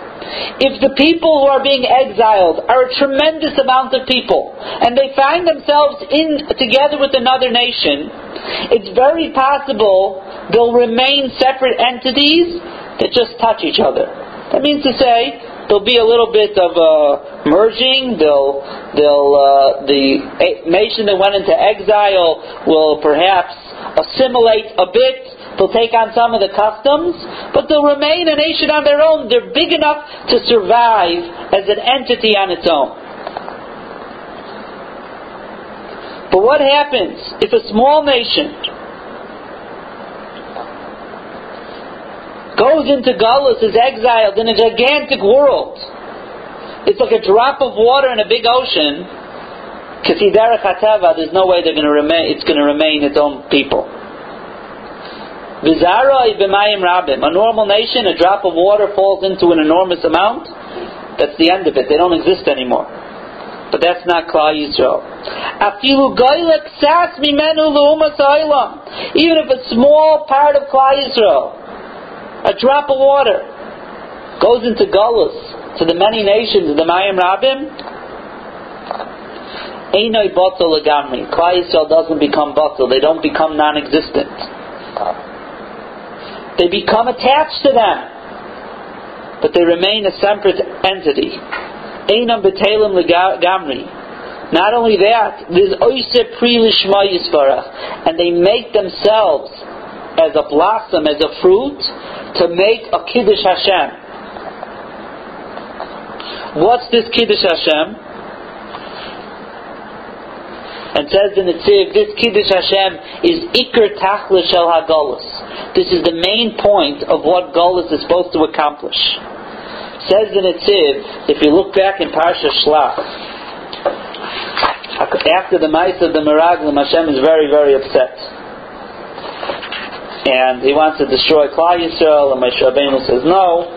If the people who are being exiled are a tremendous amount of people and they find themselves together with another nation, it's very possible they'll remain separate entities that just touch each other. That means to say there'll be a little bit of merging. The nation that went into exile will perhaps assimilate a bit. They'll take on some of the customs, but they'll remain a nation on their own. They're big enough to survive as an entity on its own. But what happens if a small nation goes into Golus, is exiled in a gigantic world? It's like a drop of water in a big ocean. Kasi derech hateva, there's no way they're going to remain. It's going to remain its own people. Vizaroi b'mayim rabim. A normal nation, a drop of water falls into an enormous amount. That's the end of it. They don't exist anymore. But that's not Klal Yisrael. Afilu goylek sas mimenu l'umas ha'olam. Even if a small part of Klal Yisrael, a drop of water, goes into Galus to the many nations, the Mayim Rabim, Einoi Batel Legamri. Klal Yisrael doesn't become Batel. They don't become non-existent. They become attached to them, but they remain a separate entity. Einam Betelim Legamri. Not only that, there's oiseh pri lishma yisvarach, and they make themselves as a blossom, as a fruit, to make a kiddush Hashem. What's this kiddush Hashem? And says the Netziv, this kiddush Hashem is ikar tachlis shel hagalus. This is the main point of what galus is supposed to accomplish. Says the Netziv, if you look back in Parshas Shlach, after the Ma'ase of the Meraglim, Hashem is very, very upset, and he wants to destroy Klal Yisrael. And Moshe Rabbeinu says no,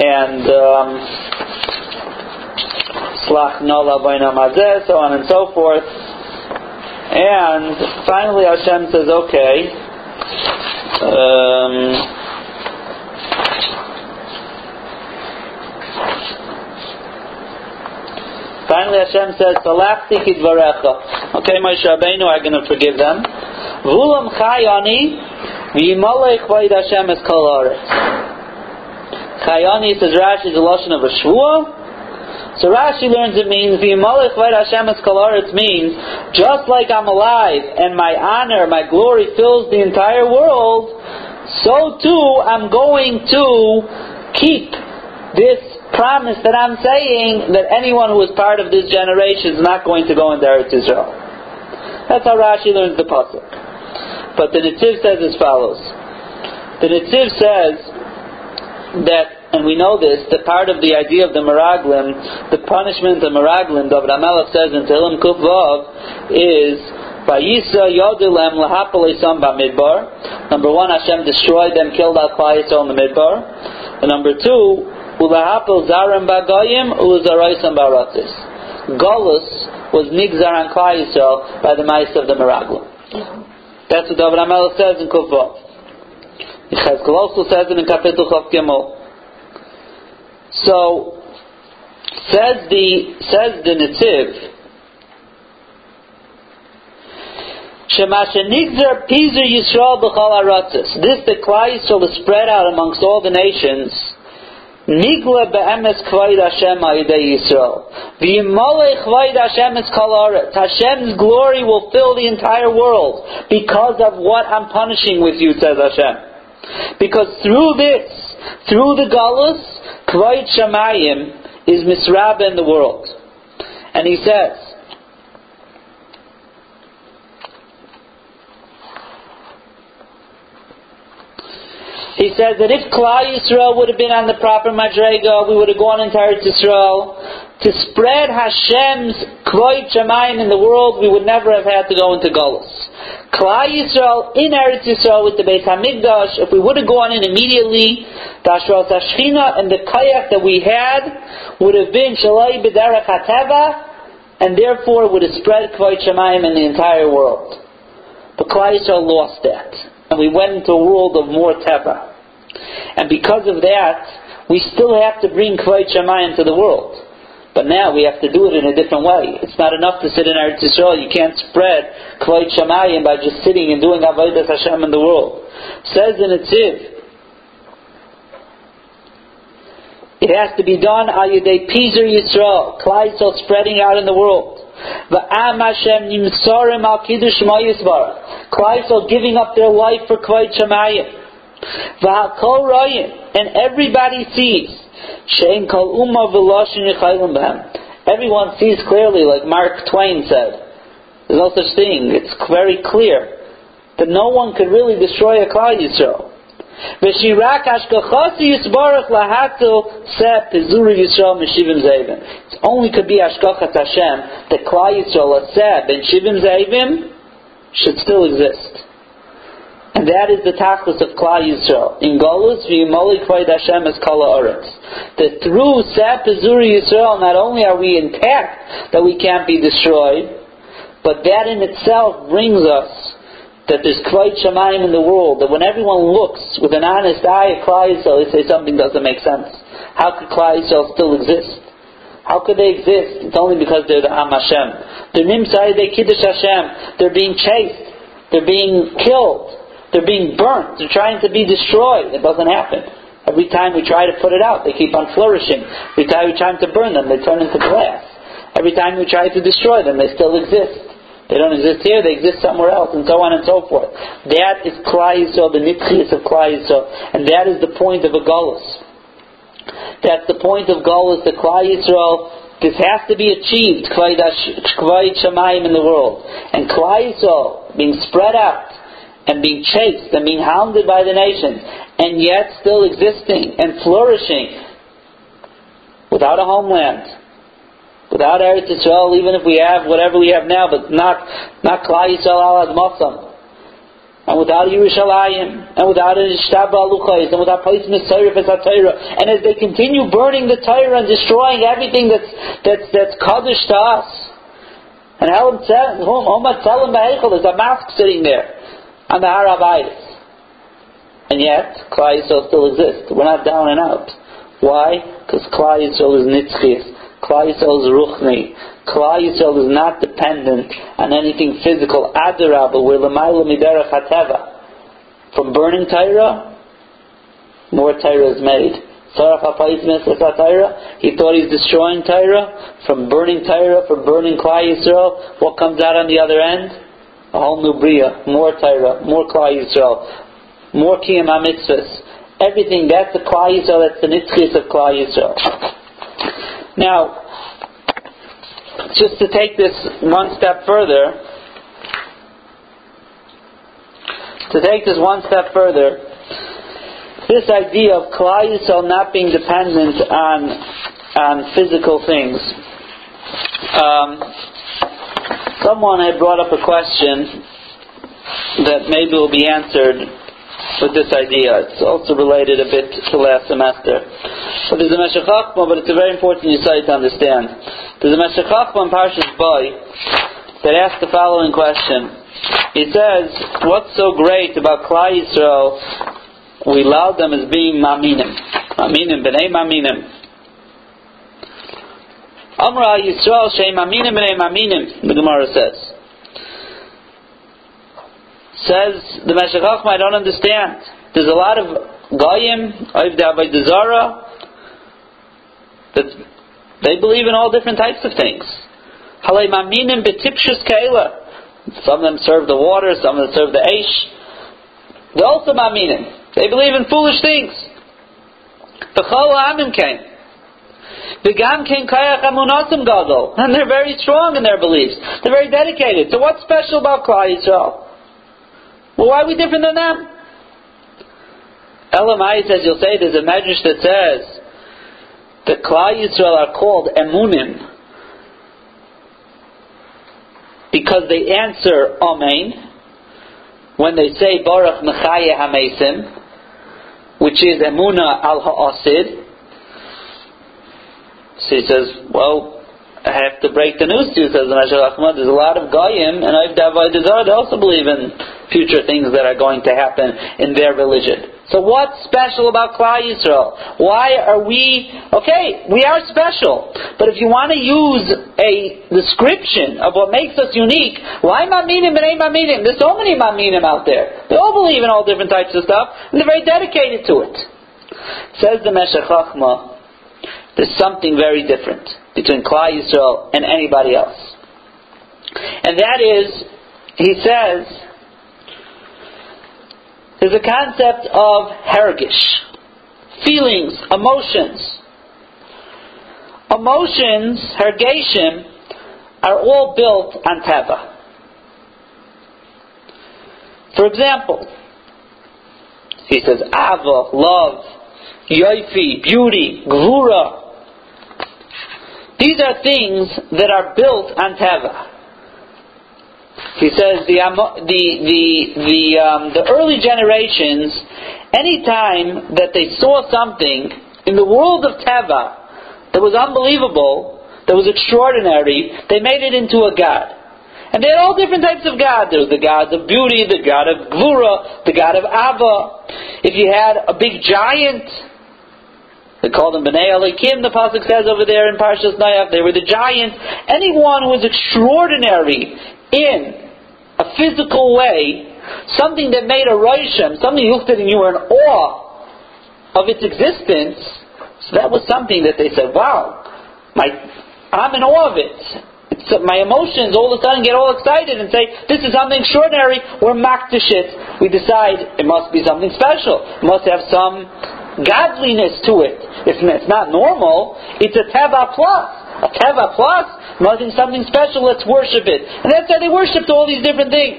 and Slach Nola Vayna Mazeh, so on and so forth. And finally, Hashem says, "Okay, Finally Hashem says, Salachti kidvarecha. Okay, Moshe Rabbeinu, I'm going to forgive them. Vulam chayani v'yimalech vayid Hashem es kol haaretz. Chayani, says Rashi, is a lashon of a shvua. So Rashi learns it means, v'yimalech vayid Hashem es kol haaretz means, just like I'm alive and my honor, my glory fills the entire world, so too I'm going to keep this promise that I'm saying, that anyone who is part of this generation is not going to go into Eretz Israel. That's how Rashi learns the pasuk. But the Netziv says as follows. The Netziv says that, and we know this, the part of the idea of the Meraglim, the punishment of Meraglim, David HaMelech says in Tehillim Kuf Vav, is Vayisa Yodilem Lahapaleisam Bamidbar. Number one, Hashem destroyed them, killed Al Klal Yisrael in the Midbar. And number two, Ulahapel Zaram Bagoyim Ulazaraisam Baratis. Golus was Nigzar on Klal Yisrael by the Ma'ase of the Meraglim. That's what David HaMelech says in Kuf Vav. Yechezkel also says it in Kapitel Chav Gimel. So says the Netziv, Shemashe Nigzar Pizur Yisrael B'chal Aratis. This, the Klal Yisrael was spread out amongst all the nations. Nigla be'emes k'vayid Hashem ha'idei Yisrael. V'yimalei k'vayid Hashem es kol haaretz. Hashem's glory will fill the entire world because of what I'm punishing with you, says Hashem. Because through this, through the galus, k'vayid Shemayim is misrab in the world. And he says, he says that if Klal Yisrael would have been on the proper Madrega, we would have gone into Eretz Yisrael. To spread Hashem's Kvod Shemayim in the world, we would never have had to go into Golus. Klal Yisrael in Eretz Yisrael with the Beis Hamikdash, if we would have gone in immediately, the Ashras HaShechina and the Kayak that we had would have been Shalai B'derech HaTeva, and therefore would have spread Kvod Shemayim in the entire world. But Klal Yisrael lost that. And we went into a world of more Teva. And because of that, we still have to bring Kvod Shemayim to the world. But now we have to do it in a different way. It's not enough to sit in Eretz Yisrael. You can't spread Kvod Shemayim by just sitting and doing Avodas Hashem in the world. Says in Netziv, it has to be done al yedei Pizur Yisrael, Klal Yisrael spreading out in the world. V'am Hashem nimsorim al kiddush shmo yisbarach. Klal Yisrael giving up their life for Kvod Shemayim. V'hakol royim, and everybody sees. She'en kol umma v'loshin yichaylim b'hem. Everyone sees clearly, like Mark Twain said. There's no such thing. It's very clear that no one could really destroy a Klal Yisrael. V'shirak hashkachos yisbarach lahatil seh pizuri Yisrael meshivim zeivim. It only could be hashkachas Hashem that Klal Yisrael seh ben shivim zeivim should still exist. And that is the tachlis of Klal Yisrael. In Golus v'yimoli kvod Hashem es kol haaretz. That through Seh Pizuri Yisrael, not only are we intact, that we can't be destroyed, but that in itself brings us that there's kvod shamayim in the world, that when everyone looks with an honest eye at Klal Yisrael, they say something doesn't make sense. How could Klal Yisrael still exist? How could they exist? It's only because they're the Am Hashem. They're nimtzai, they kiddush Hashem. They're being chased. They're being killed. They're being burnt. They're trying to be destroyed. It doesn't happen. Every time we try to put it out, they keep on flourishing. Every time we try to burn them, they turn into glass. Every time we try to destroy them, they still exist. They don't exist here, they exist somewhere else, and so on and so forth. That is Klal Yisrael, the Nitchias of Klal Yisrael, and that is the point of a Galus. That's the point of Galus, that Klal Yisrael, this has to be achieved, Kvod Shamayim in the world. And Klal Yisrael being spread out, and being chased, and being hounded by the nations, and yet still existing and flourishing, without a homeland. Without Eretz Yisrael, even if we have whatever we have now, but not Klal Yisrael al Admasam, and without Yerushalayim, and without Ishtaba Aluchais, and without Pais Mitzrayim as HaTorah, and as they continue burning the Torah and destroying everything that's Kaddish to us, and Elam Tzelem B'Eichel, there's a mosque sitting there on the Har Sinai, and yet Klal Yisrael still exists. We're not down and out. Why? Because Klal Yisrael is Nitzchis. Klal Yisrael is ruchni. Klal Yisrael is not dependent on anything physical. Adarabah, we're l'mayla miderech hateva. From burning Torah, more Torah is made. Sarach hapayis meses ha-Torah. He thought he's destroying Torah. From burning Klal Yisrael, what comes out on the other end? A whole new bria, more Torah, more Klal Yisrael, more kiyam ha-mitzvahs. Everything, that's the Klal Yisrael, that's the nitzchis of Klal Yisrael. Now, just to take this one step further, this idea of Klal Yisrael not being dependent on physical things. Someone had brought up a question that maybe will be answered with this idea. It's also related a bit to last semester. But there's a Meshech Chochma, but it's a very important insight to understand. There's a Meshech Chochma in Parshas Balak that asks the following question. He says, what's so great about Klal Yisrael? We laud them as being Maminim. Maminim, B'nei Maminim. Amra Yisrael Shem Maminim B'nei Maminim, the Gemara says. Says the Meshech Chochma, I don't understand. There's a lot of goyim, Oivdei Avodah Zarah, that they believe in all different types of things. Halei maminim b'tipshus keila. Some of them serve the water, some of them serve the aish. They're also maminim. They believe in foolish things. B'chol ha'amim kein. V'gam kein koyach amunotim gadol. And they're very strong in their beliefs. They're very dedicated. So what's special about Klal Yisrael? Well, why are we different than them? Elamai says, you'll say, there's a medrash that says that Klal Yisrael are called Emunim because they answer Amen when they say Baruch Mechayeh HaMeisim, which is Emuna Al HaAsid. So he says, well, I have to break the news to you, says the Meshech Chochma. There's a lot of goyim, and Oivdei Avodah Zarah, they also believe in future things that are going to happen in their religion. So what's special about Klal Yisrael? Why are we... Okay, we are special, but if you want to use a description of what makes us unique, why Maminim and Ein Maminim? There's so many Maminim out there. They all believe in all different types of stuff, and they're very dedicated to it. Says the Meshech Chochma, there's something very different between Klal Yisrael and anybody else. And that is, he says, there's a concept of hergish. Feelings, emotions. Emotions, hergeshim, are all built on teva. For example, he says, ava, love, yoifi, beauty, gvura. These are things that are built on teva. He says the early generations, any time that they saw something in the world of teva that was unbelievable, that was extraordinary, they made it into a god. And they had all different types of God. There was the God of beauty, the God of Gvura, the God of Abba. If you had a big giant, they called him B'nai Elikim, the Pasuk says over there in Parshas Nayach, they were the giants. Anyone who was extraordinary in a physical way, something that made a Roshim, something you looked at and you were in awe of its existence, so that was something that they said, wow, I'm in awe of it. It's, my emotions all of a sudden get all excited and say, this is something extraordinary, we're makdish it. We decide it must be something special. It must have some godliness to it. It's not normal, it's a Teva plus. A Teva plus must be something special, let's worship it. And that's how they worshipped all these different things.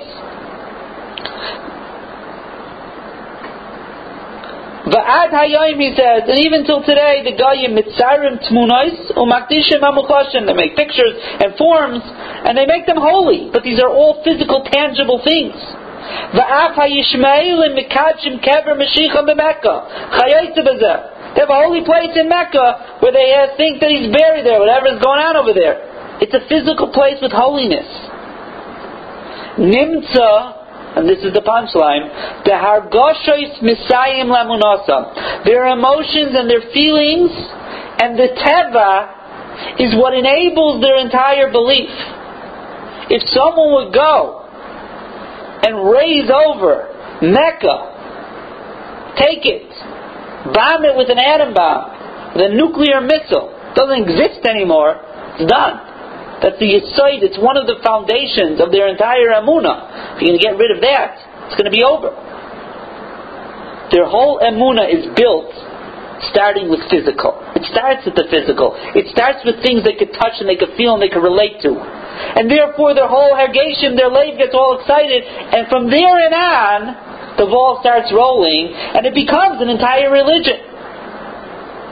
Va'ad hayoim, he says, and even till today, the Goyim mitzarim tmunos umakdishim hamuchashim. They make pictures and forms, and they make them holy. But these are all physical, tangible things. Va'af hayishmeilim mikadshim kever meshicha b'Mecca chayoyte b'zeh. They have a holy place in Mecca where they think that he's buried there, whatever is going on over there. It's a physical place with holiness. Nimtza, and this is the punchline, the hargoshes misayim lamunasam. Their emotions and their feelings and the teva is what enables their entire belief. If someone would go and raise over Mecca, take it, bomb it with an atom bomb, with a nuclear missile, doesn't exist anymore, it's done. That's the Yisoid, it's one of the foundations of their entire Emunah. If you're going to get rid of that, it's going to be over. Their whole Emunah is built starting with physical. It starts with the physical. It starts with things they could touch and they could feel and they could relate to. And therefore their whole Hergeshim, their life gets all excited, and from there and on, the ball starts rolling, and it becomes an entire religion.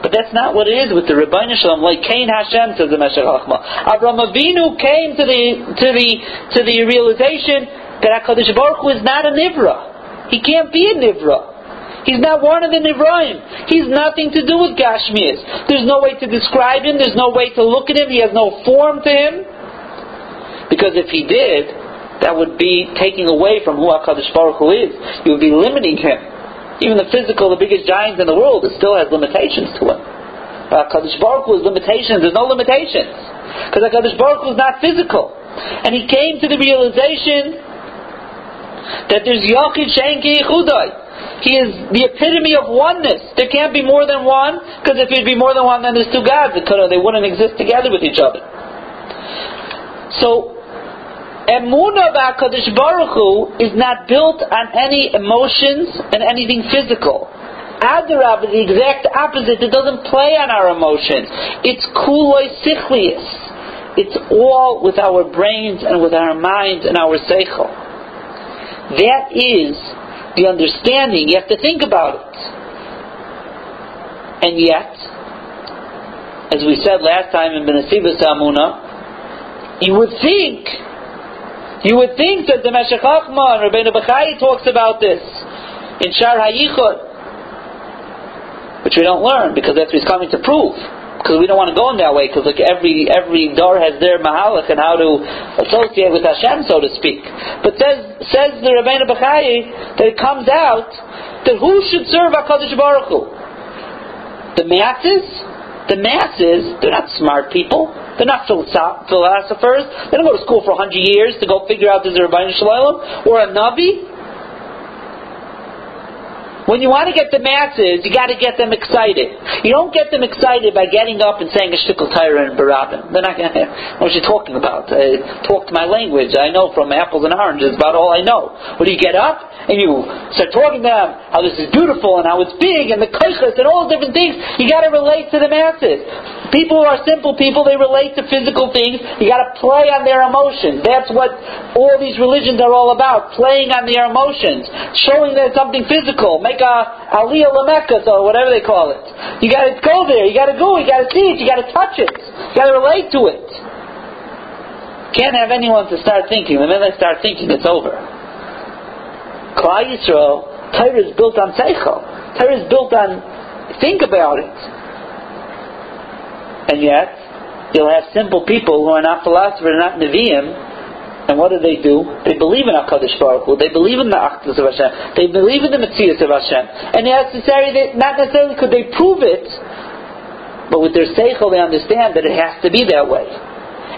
But that's not what it is with the Rebbeinu Shalom. Like Cain Hashem, says the Meshech Chochma. Avraham Avinu came to the realization that HaKadosh Baruch Hu is not a Nivra. He can't be a Nivra. He's not one of the Nivraim. He's nothing to do with Gashmias. There's no way to describe him. There's no way to look at him. He has no form to him. Because if he did, that would be taking away from who HaKadosh Baruch Hu is. You would be limiting him. Even the physical, the biggest giant in the world, it still has limitations to him. HaKadosh Baruch Hu has limitations. There's no limitations. Because HaKadosh Baruch Hu is not physical. And he came to the realization that there's Yochid Shein Ki Yichudai. He is the epitome of oneness. There can't be more than one, because if there'd be more than one, then there's two gods. They wouldn't exist together with each other. So, Emunah b'HaKadosh Baruch Hu is not built on any emotions and anything physical. Adarab is the exact opposite. It doesn't play on our emotions. It's kuloi sichlius. It's all with our brains and with our minds and our seichel. That is the understanding. You have to think about it. And yet, as we said last time in B'Nasibas HaEmunah, you would think that the Meshech Chochma and Rabbeinu Bachai talks about this in Shar HaYichud, which we don't learn because that's what he's coming to prove. Because we don't want to go in that way, because every door has their mahalach and how to associate with Hashem, so to speak. But says the Rabbeinu Bachai that it comes out that who should serve HaKadosh Baruch Hu? The masses? The masses, they're not smart people. They're not philosophers. They don't go to school for 100 years to go figure out this Rebbeinu Shalom or a Navi. When you want to get the masses, you got to get them excited. You don't get them excited by getting up and saying a shtickle Torah and barabim. They're not going to what you're talking about. I talked my language. I know from apples and oranges about all I know. When you get up and you start talking to them how this is beautiful and how it's big and the koiches and all different things, you got to relate to the masses. People who are simple people, they relate to physical things. You got to play on their emotions. That's what all these religions are all about, playing on their emotions, showing that something physical. Make a Aliyah Lamekah, or whatever they call it. You got to go there. You got to go. You got to see it. You got to touch it. You got to relate to it. Can't have anyone to start thinking. The minute they start thinking, it's over. Klal Yisrael, Torah is built on seichel. Torah is built on think about it. And yet, you'll have simple people who are not philosophers, not Nevi'im, And what do? They believe in HaKadosh Baruch Hu. They believe in the Achdus of Hashem. They believe in the Metzius of Hashem. And not necessarily could they prove it, but with their seichel they understand that it has to be that way.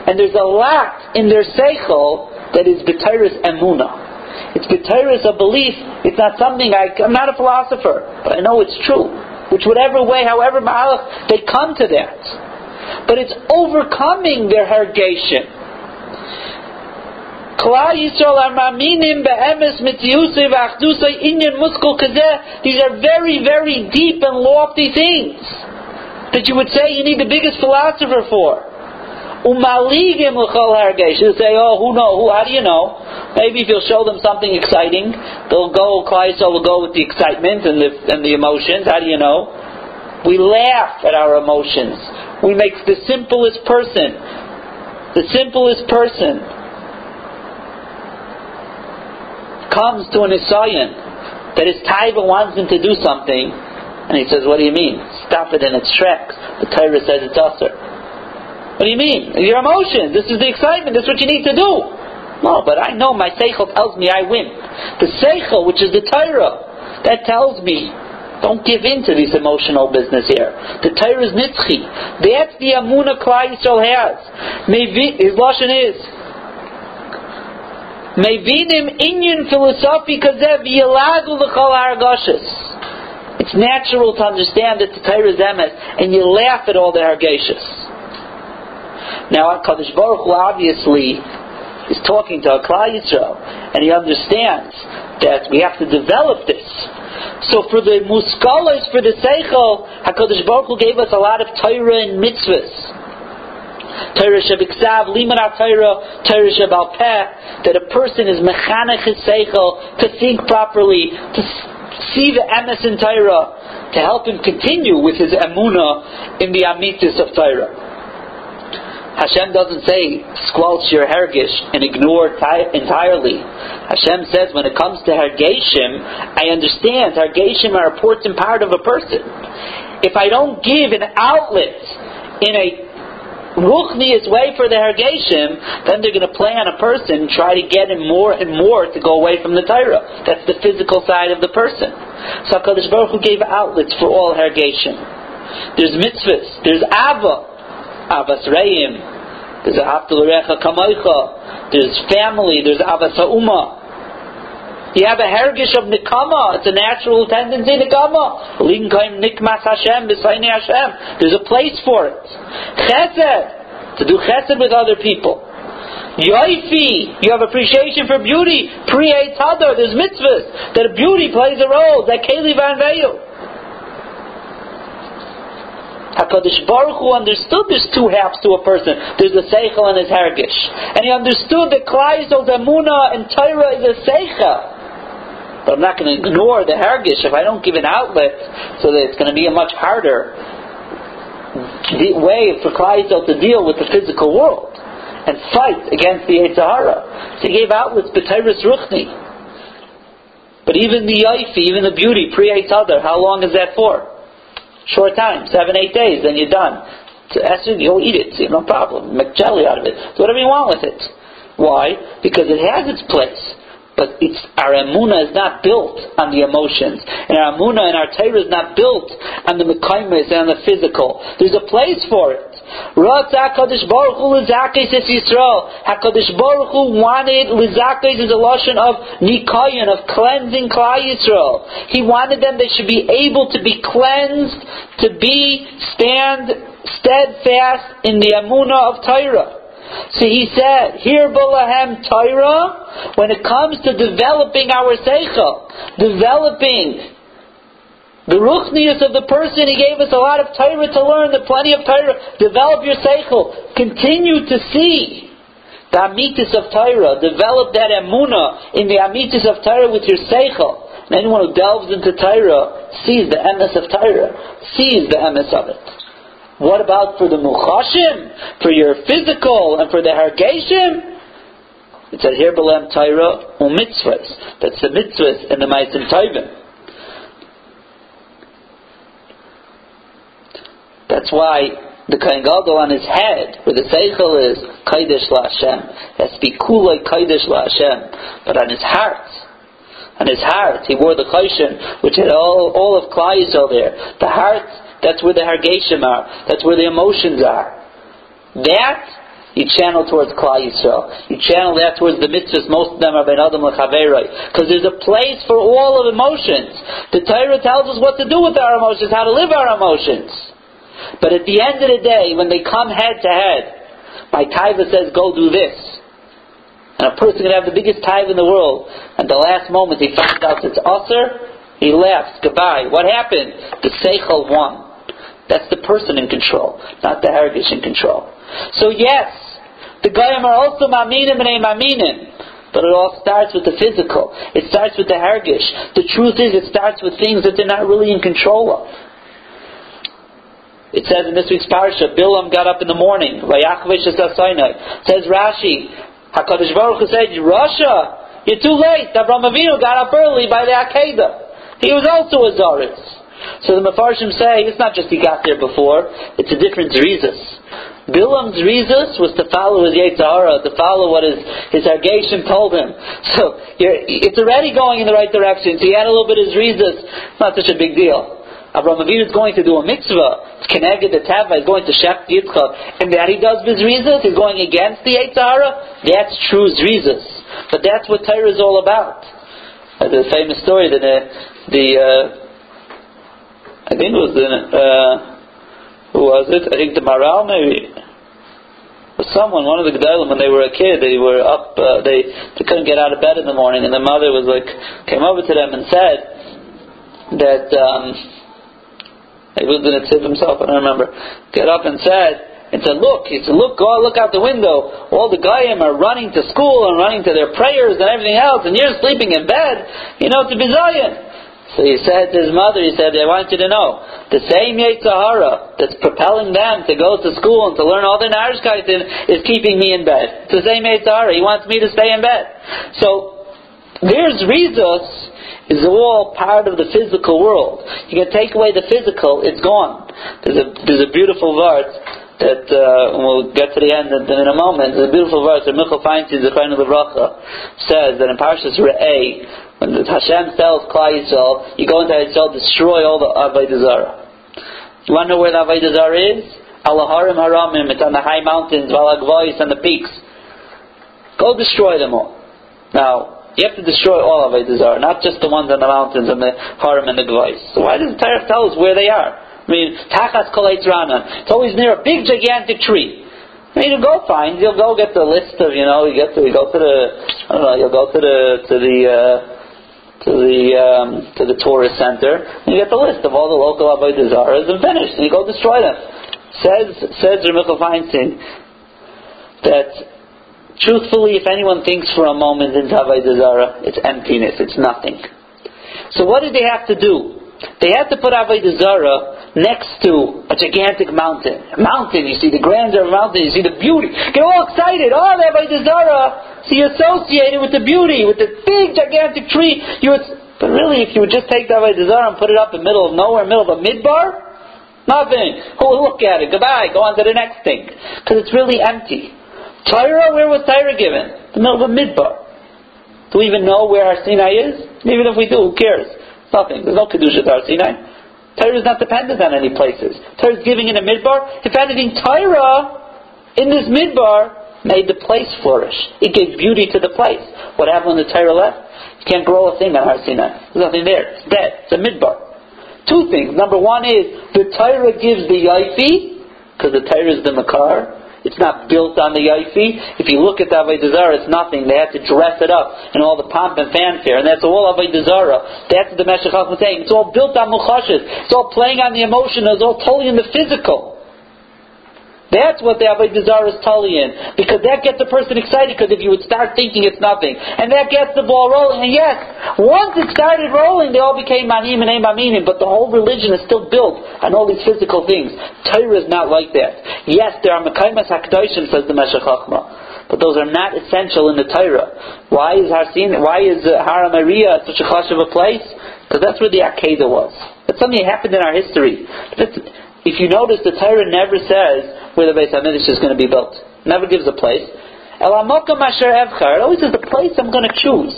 And there's a lack in their seichel that is b'teiris emunah. It's b'teiris of belief. It's not something, I'm not a philosopher, but I know it's true. Which whatever way, however ma'alach, they come to that. But it's overcoming their hergation. These are very, very deep and lofty things that you would say you need the biggest philosopher for. You'll say, how do you know? Maybe if you'll show them something exciting, Klal Yisrael will go with the excitement and the emotions. How do you know? We laugh at our emotions. We make the simplest person comes to an Isayan that his Taiva wants him to do something, and he says, what do you mean? Stop it in its tracks. The Torah says it's usher. What do you mean? Your emotion. This is the excitement. This is what you need to do. No, but I know my Seichel tells me I win. The Seichel, which is the Torah, that tells me, don't give in to this emotional business here. The Torah is Nitzchi. That's the Amunah Klal Yisrael has. His Lashon is, it's natural to understand that the Torah is emes, and you laugh at all the hargashas. Now, HaKadosh Baruch Hu obviously is talking to Klal Yisrael, and he understands that we have to develop this. So, for the muskalas, for the seichel, HaKadosh Baruch Hu gave us a lot of Torah and mitzvahs. Torah shebiksav, limanat Torah, Torah shebal peh, that a person is mechanech his seichel to think properly, to see the emes in Torah, to help him continue with his emuna in the amitis of Torah. Hashem doesn't say squelch your hergish and ignore entirely. Hashem says when it comes to hergeshim, I understand hergeshim are important part of a person. If I don't give an outlet in a Ruchni's way for the hergeshim, then they're going to play on a person, try to get him more and more to go away from the Torah. That's the physical side of the person. So HaKadosh Baruch Hu gave outlets for all hergeshim. There's mitzvahs, there's avas reim, there's avdil recha kamoicha, there's family, there's avas ha'uma. You have a hergish of nikama. It's a natural tendency nikama. Linkaim nikmas Hashem b'saynei Hashem. There's a place for it. Chesed, to do chesed with other people. Yoifi, you have appreciation for beauty. Pri'ei tada, there's mitzvahs that beauty plays a role. That keli vanveyu. HaKadosh Baruch Hu understood there's two halves to a person. There's the seichel and his hergish, and he understood that Klal Yisrael Damuna and Torah is a seichel. But I'm not going to ignore the hergish if I don't give an outlet, so that it's going to be a much harder way for Klal Yisrael to deal with the physical world and fight against the Yetzer Hara. So he gave outlets b'teiris ruchni. But even the yoifi, even the beauty, pri'ei tzadar, how long is that for? Short time, 7-8 days, then you're done. So you'll eat it, so no problem. Make jelly out of it. Do whatever you want with it. Why? Because it has its place. But our emunah is not built on the emotions. And our emunah and our Torah is not built on the mekaymes and on the physical. There's a place for it. Ratzah HaKadosh Baruch Hu l'zakis es Yisrael. HaKadosh Baruch Hu wanted l'zakis is a lashon of nikayon, of cleansing Klal Yisrael. He wanted them, they should be able to be cleansed, to be steadfast in the emunah of Torah. So he said, Hir Balahem Torah, when it comes to developing our seichel, developing the ruchnius of the person, he gave us a lot of Torah to learn, plenty of Torah. Develop your seichel. Continue to see the amitis of Torah. Develop that emunah in the amitis of Torah with your seichel. And anyone who delves into Torah sees the emes of Torah, sees the emes of it. What about for the muchashim, for your physical, and for the hargashim? It said, Hir B'lam Torah u'mitzvahs. That's the mitzvahs and the ma'asim tovim. That's why the Kohen Gadol on his head, where the seichel is Kodesh LaHashem. It has to be Kulei Kodesh LaHashem. But on his heart, he wore the Choshen, which had all of Klal Yisrael there. The heart, that's where the Hargeshim are. That's where the emotions are. That you channel towards Klal Yisrael. You channel that towards the mitzvahs. Most of them are Ben Adam L'Chaveroi. Because there's a place for all of emotions. The Torah tells us what to do with our emotions, how to live our emotions. But at the end of the day, when they come head to head, my taiva says, go do this. And a person can have the biggest taiva in the world, and the last moment he finds out it's usher, he laughs, goodbye. What happened? The seichel won. That's the person in control, not the hergish in control. So yes, the goyim are also maminim and amaminim, but it all starts with the physical. It starts with the hergish. The truth is, it starts with things that they're not really in control of. It says in this week's parsha, Bilam got up in the morning. Says Rashi, HaKadosh Baruch Hu said, Russia, you're too late. Avraham Avinu got up early by the Akedah. He was also a Zoritz. So the Mefarshim say, it's not just he got there before, it's a different Zrizus. Bilam's Zrizus was to follow his Yetzirah, to follow what his Hargeshim told him. So it's already going in the right direction. So he had a little bit of Zrizus. It's not such a big deal. Avraham Avinu is going to do a mitzvah. It's Keneged the Teva. He's going to Shecht Yitzchak. And that he does with Zrizas. He's going against the Eitzahara. That's true Zrizas. But that's what Torah is all about. The famous story that I think it was I think the Maral maybe. Someone, one of the Gedolim, when they were a kid, they were up, they couldn't get out of bed in the morning, and the mother was came over to them and said that, it was the Netziv himself, I don't remember, get up and said, look, go look out the window, all the Goyim are running to school and running to their prayers and everything else, and you're sleeping in bed, it's a bizayin. So he said to his mother, I want you to know, the same Yetzirah that's propelling them to go to school and to learn all their Narishkaitin is keeping me in bed. It's the same Yetzirah, he wants me to stay in bed. So, there's Rizos, is all part of the physical world. You can take away the physical, it's gone. There's a beautiful verse that we'll get to the end in a moment. There's a beautiful verse that Michal Feinstein Zichron Livracha says that in Parshas Re'eh, when Hashem tells Klal Yisrael, you go into Yisrael, destroy all the Avodah Zarah. You want to know where the Avodah Zarah is? Al Harim Haramim. It's on the high mountains, Val Agvois, on the peaks. Go destroy them all. Now, you have to destroy all of Avodah Zarah, not just the ones on the mountains and the Harim and the Gvois. So why does the Torah tell us where they are? Tachas Kol Eitz Ra'anan. It's always near a big gigantic tree. You go find, you'll go get the list of, you go to the tourist center, and you get the list of all the local Avodah Zarahs and finish, and you go destroy them. Says Reb Michal Feinstein that truthfully, if anyone thinks for a moment in Avodah Zarah, it's emptiness, it's nothing. So what did they have to do? They had to put Avodah Zarah next to a gigantic mountain. A mountain, you see the grandeur of a mountain, you see the beauty. Get all excited, the Avodah Zarah, so you associate it with the beauty, with the big gigantic tree. But really, if you would just take the Avodah Zarah and put it up in the middle of nowhere, middle of a midbar, nothing. Oh, look at it, goodbye, go on to the next thing. Because it's really empty. Torah, where was Torah given? In the middle of a midbar. Do we even know where Har Sinai is? Even if we do, who cares? Nothing. There's no Kiddush at Har Sinai. Torah is not dependent on any places. Torah is giving in a midbar. If anything, Torah, in this midbar, made the place flourish. It gave beauty to the place. What happened when the Torah left? You can't grow a thing on Har Sinai. There's nothing there. It's dead. It's a midbar. Two things. Number one is, the Torah gives the Yaifi, because the Torah is the Makar. It's not built on the Yaifi. If you look at the Avodah Zarah, it's nothing. They had to dress it up in all the pomp and fanfare. And that's all Avodah Zarah. That's the Meshech Chochma saying. It's all built on Muchashes. It's all playing on the emotion. It's all totally in the physical. That's what the Avodah Zarah is totally in. Because that gets the person excited. Because if you would start thinking, it's nothing. And that gets the ball rolling. And yes, once it started rolling, they all became manim and amaminim. But the whole religion is still built on all these physical things. Torah is not like that. Yes, there are mekaymas hakdoshim, says the Meshech Chochma. But those are not essential in the Torah. Why is Har HaMoriah such a chashuv of a place? Because that's where the Akedah was. That's something that happened in our history. If If you notice, the Torah never says where the Beis Hamikdash is going to be built. Never gives a place. El Hamokom Asher Evchar. It always says the place I'm going to choose.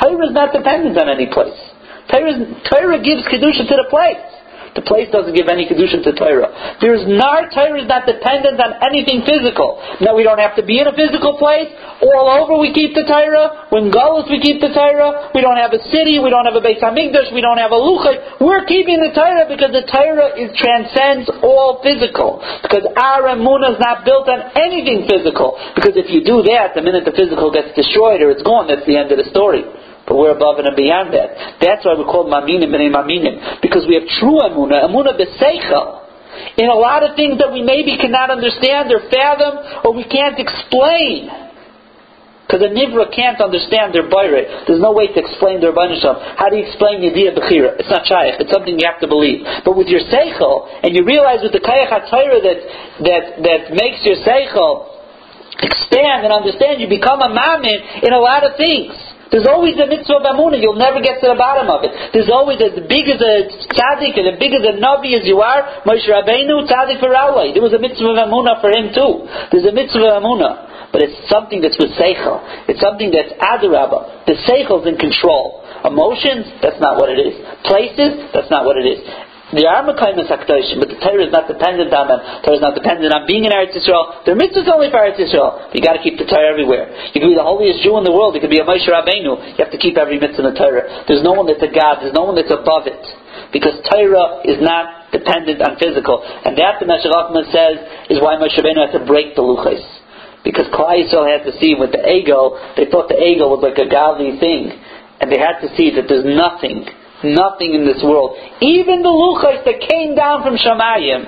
Torah is not dependent on any place. Torah gives kedusha to the place. The place doesn't give any kedusha to Torah. Torah is not dependent on anything physical. Now we don't have to be in a physical place. All over we keep the Torah. When Galus we keep the Torah. We don't have a city. We don't have a Beis Hamikdash. We don't have a Luchai. We're keeping the Torah because the Torah transcends all physical. Because our Emunah is not built on anything physical. Because if you do that, the minute the physical gets destroyed or it's gone, that's the end of the story. But we're above and beyond that. That's why we're called Maminim B'nei Maminim. Because we have true Emunah, Emunah B'Seichel. In a lot of things that we maybe cannot understand or fathom, or we can't explain. Because a Nivra can't understand their Bayrei. There's no way to explain their Banisham. How do you explain Yediyah B'chira? It's not Shaykh. It's something you have to believe. But with your Seichel, and you realize with the Kayach HaTorah that makes your Seichel expand and understand, you become a Mamin in a lot of things. There's always a mitzvah of Amunah. You'll never get to the bottom of it. There's always, as big as a tzaddik and as big as a navi as you are, Moshe Rabbeinu, tzaddik v'ra'alei. There was a mitzvah of Amunah for him too. There's a mitzvah of Amunah. But it's something that's with seichel. It's something that's adarabah. The seichel's in control. Emotions, that's not what it is. Places, that's not what it is. They are mekayim hakdoshim, but the Torah is not dependent on them. The Torah is not dependent on being in Eretz Yisrael. The mitzvah is only for Eretz Yisrael. You got to keep the Torah everywhere. You can be the holiest Jew in the world. You can be a Moshe Rabbeinu. You have to keep every mitzvah in the Torah. There's no one that's a god. There's no one that's above it, because Torah is not dependent on physical. And that the Meshech Chochma says is why Moshe Rabbeinu had to break the luchos, because Klal Yisrael had to see with the ego. They thought the ego was like a godly thing, and they had to see that there's nothing in this world, even the luchos that came down from Shamayim,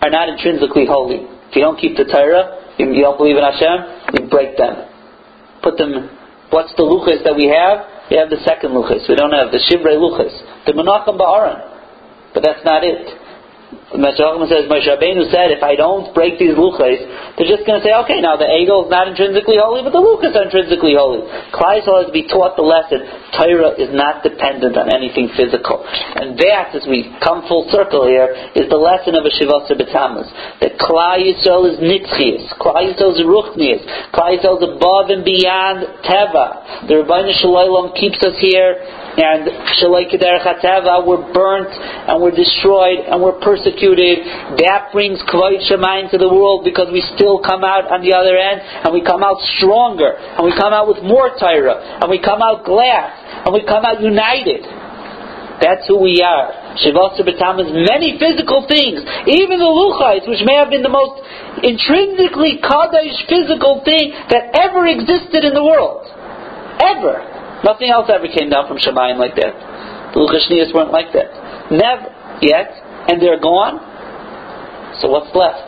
are not intrinsically holy. If you don't keep the Torah, you don't believe in Hashem, you break them. Put them. What's the luchos that we have? We have the second luchos. We don't have the shivrei luchos, the menachem ba'aron, but that's not it. Meshech Chochma says, Moshe Rabbeinu said, if I don't break these luchos, they're just going to say, okay, now the eagle is not intrinsically holy, but the luchos are intrinsically holy. Klal Yisrael has to be taught the lesson, Torah is not dependent on anything physical. And that, as we come full circle here, is the lesson of a Shiva Asar B'Tammuz. That Klal Yisrael is nitzchias, Klal Yisrael is ruchnias, Klal Yisrael is above and beyond Teva. The Rebbeinu Shel Olam keeps us here, and Shalei Kederach HaTeva, we're burnt, and we're destroyed, and we're persecuted. That brings Kvod Shemayim to the world, because we still come out on the other end, and we come out stronger, and we come out with more Torah, and we come out glad, and we come out united. That's who we are. Shiva Asar B'Tammuz, many physical things, even the luchos, which may have been the most intrinsically kadosh physical thing that ever existed in the world. Ever. Nothing else ever came down from Shemayim like that. The luchos shniyos weren't like that. Never yet. And they're gone. So what's left?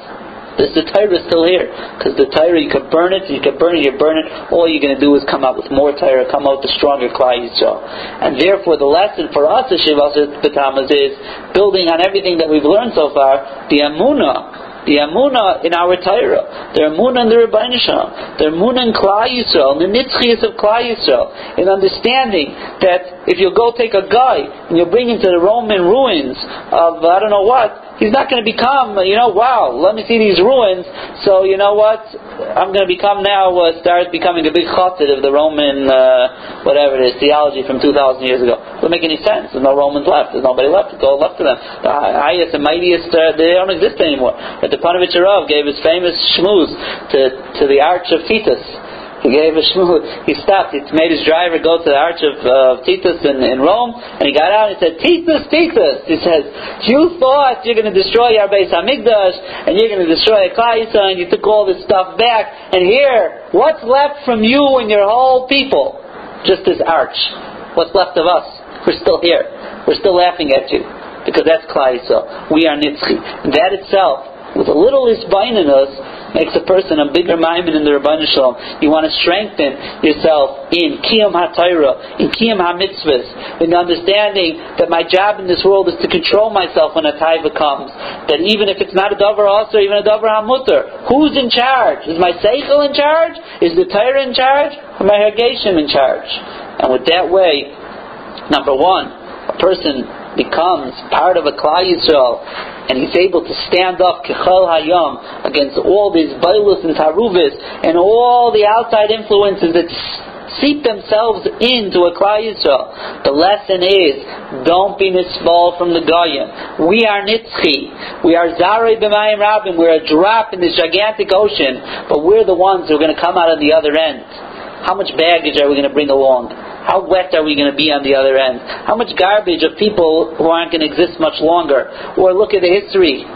The Torah is still here, because the Torah, you can burn it, you can burn it, you burn it. All you're going to do is come out with more Torah, come out with a stronger Klal Yisrael. And therefore, the lesson for us as Shiva Asar B'Tammuz is building on everything that we've learned so far. The Emunah in our Torah, the Emunah in the Rebbeinu Shalom, the Emunah in Klal Yisrael, the Nitzchias of Klal Yisrael, in understanding that if you go take a guy and you bring him to the Roman ruins of I don't know what, he's not going to become, wow, let me see these ruins, so you know what, I'm going to become now, start becoming a big chassid of the Roman, whatever it is, theology from 2,000 years ago. It doesn't make any sense. There's no Romans left. There's nobody left. Go left to them. The highest and mightiest, they don't exist anymore. But the Panovich Arov gave his famous shmooze to the Arch of Titus. He gave a shmooze. He stopped. He made his driver go to the Arch of Titus in Rome, and he got out and he said, Titus. He says, you thought you're going to destroy our Beis Hamikdash, and you're going to destroy Klal Yisrael, and you took all this stuff back, and here, what's left from you and your whole people? Just this arch. What's left of us? We're still here. We're still laughing at you, because that's Klal Yisrael. We are Nitzchi. And that itself, with a little isbain in us, makes a person a bigger maimin in the Rebbeinu Shalom. You want to strengthen yourself in Kiyum HaTorah, in Kiyum HaMitzvahs, in understanding that my job in this world is to control myself when a taiva comes. That even if it's not a davar asur, even a davar hamutar, who's in charge? Is my seichel in charge? Is the Torah in charge? Or my hargeshim in charge? And with that way, number one, a person becomes part of a Klal Yisrael, and he's able to stand up Kechol Hayom against all these Bailus and Taruvis and all the outside influences that seep themselves into a Klal Yisrael. The lesson is, don't be nisbal from the Goyim. We are Nitzchi. We are Zarei B'mayim Rabim. We're a drop in this gigantic ocean, but we're the ones who are going to come out on the other end. How much baggage are we going to bring along? How wet are we going to be on the other end? How much garbage of people who aren't going to exist much longer? Or look at the history.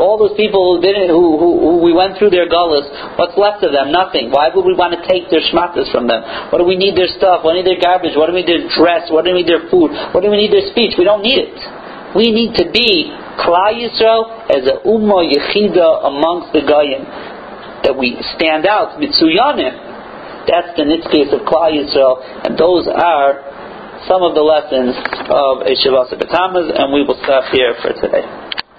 All those people who we went through their gullahs, what's left of them? Nothing. Why would we want to take their shmatas from them? What do we need their stuff? What do we need their garbage? What do we need their dress? What do we need their food? What do we need their speech? We don't need it. We need to be Klal Yisrael as a Ummah Yechida amongst the Goyim, that we stand out, Mitsuyanim. That's the nitzchus of Klal Yisrael, and those are some of the lessons of Shiva Asar B'Tammuz, and we will stop here for today.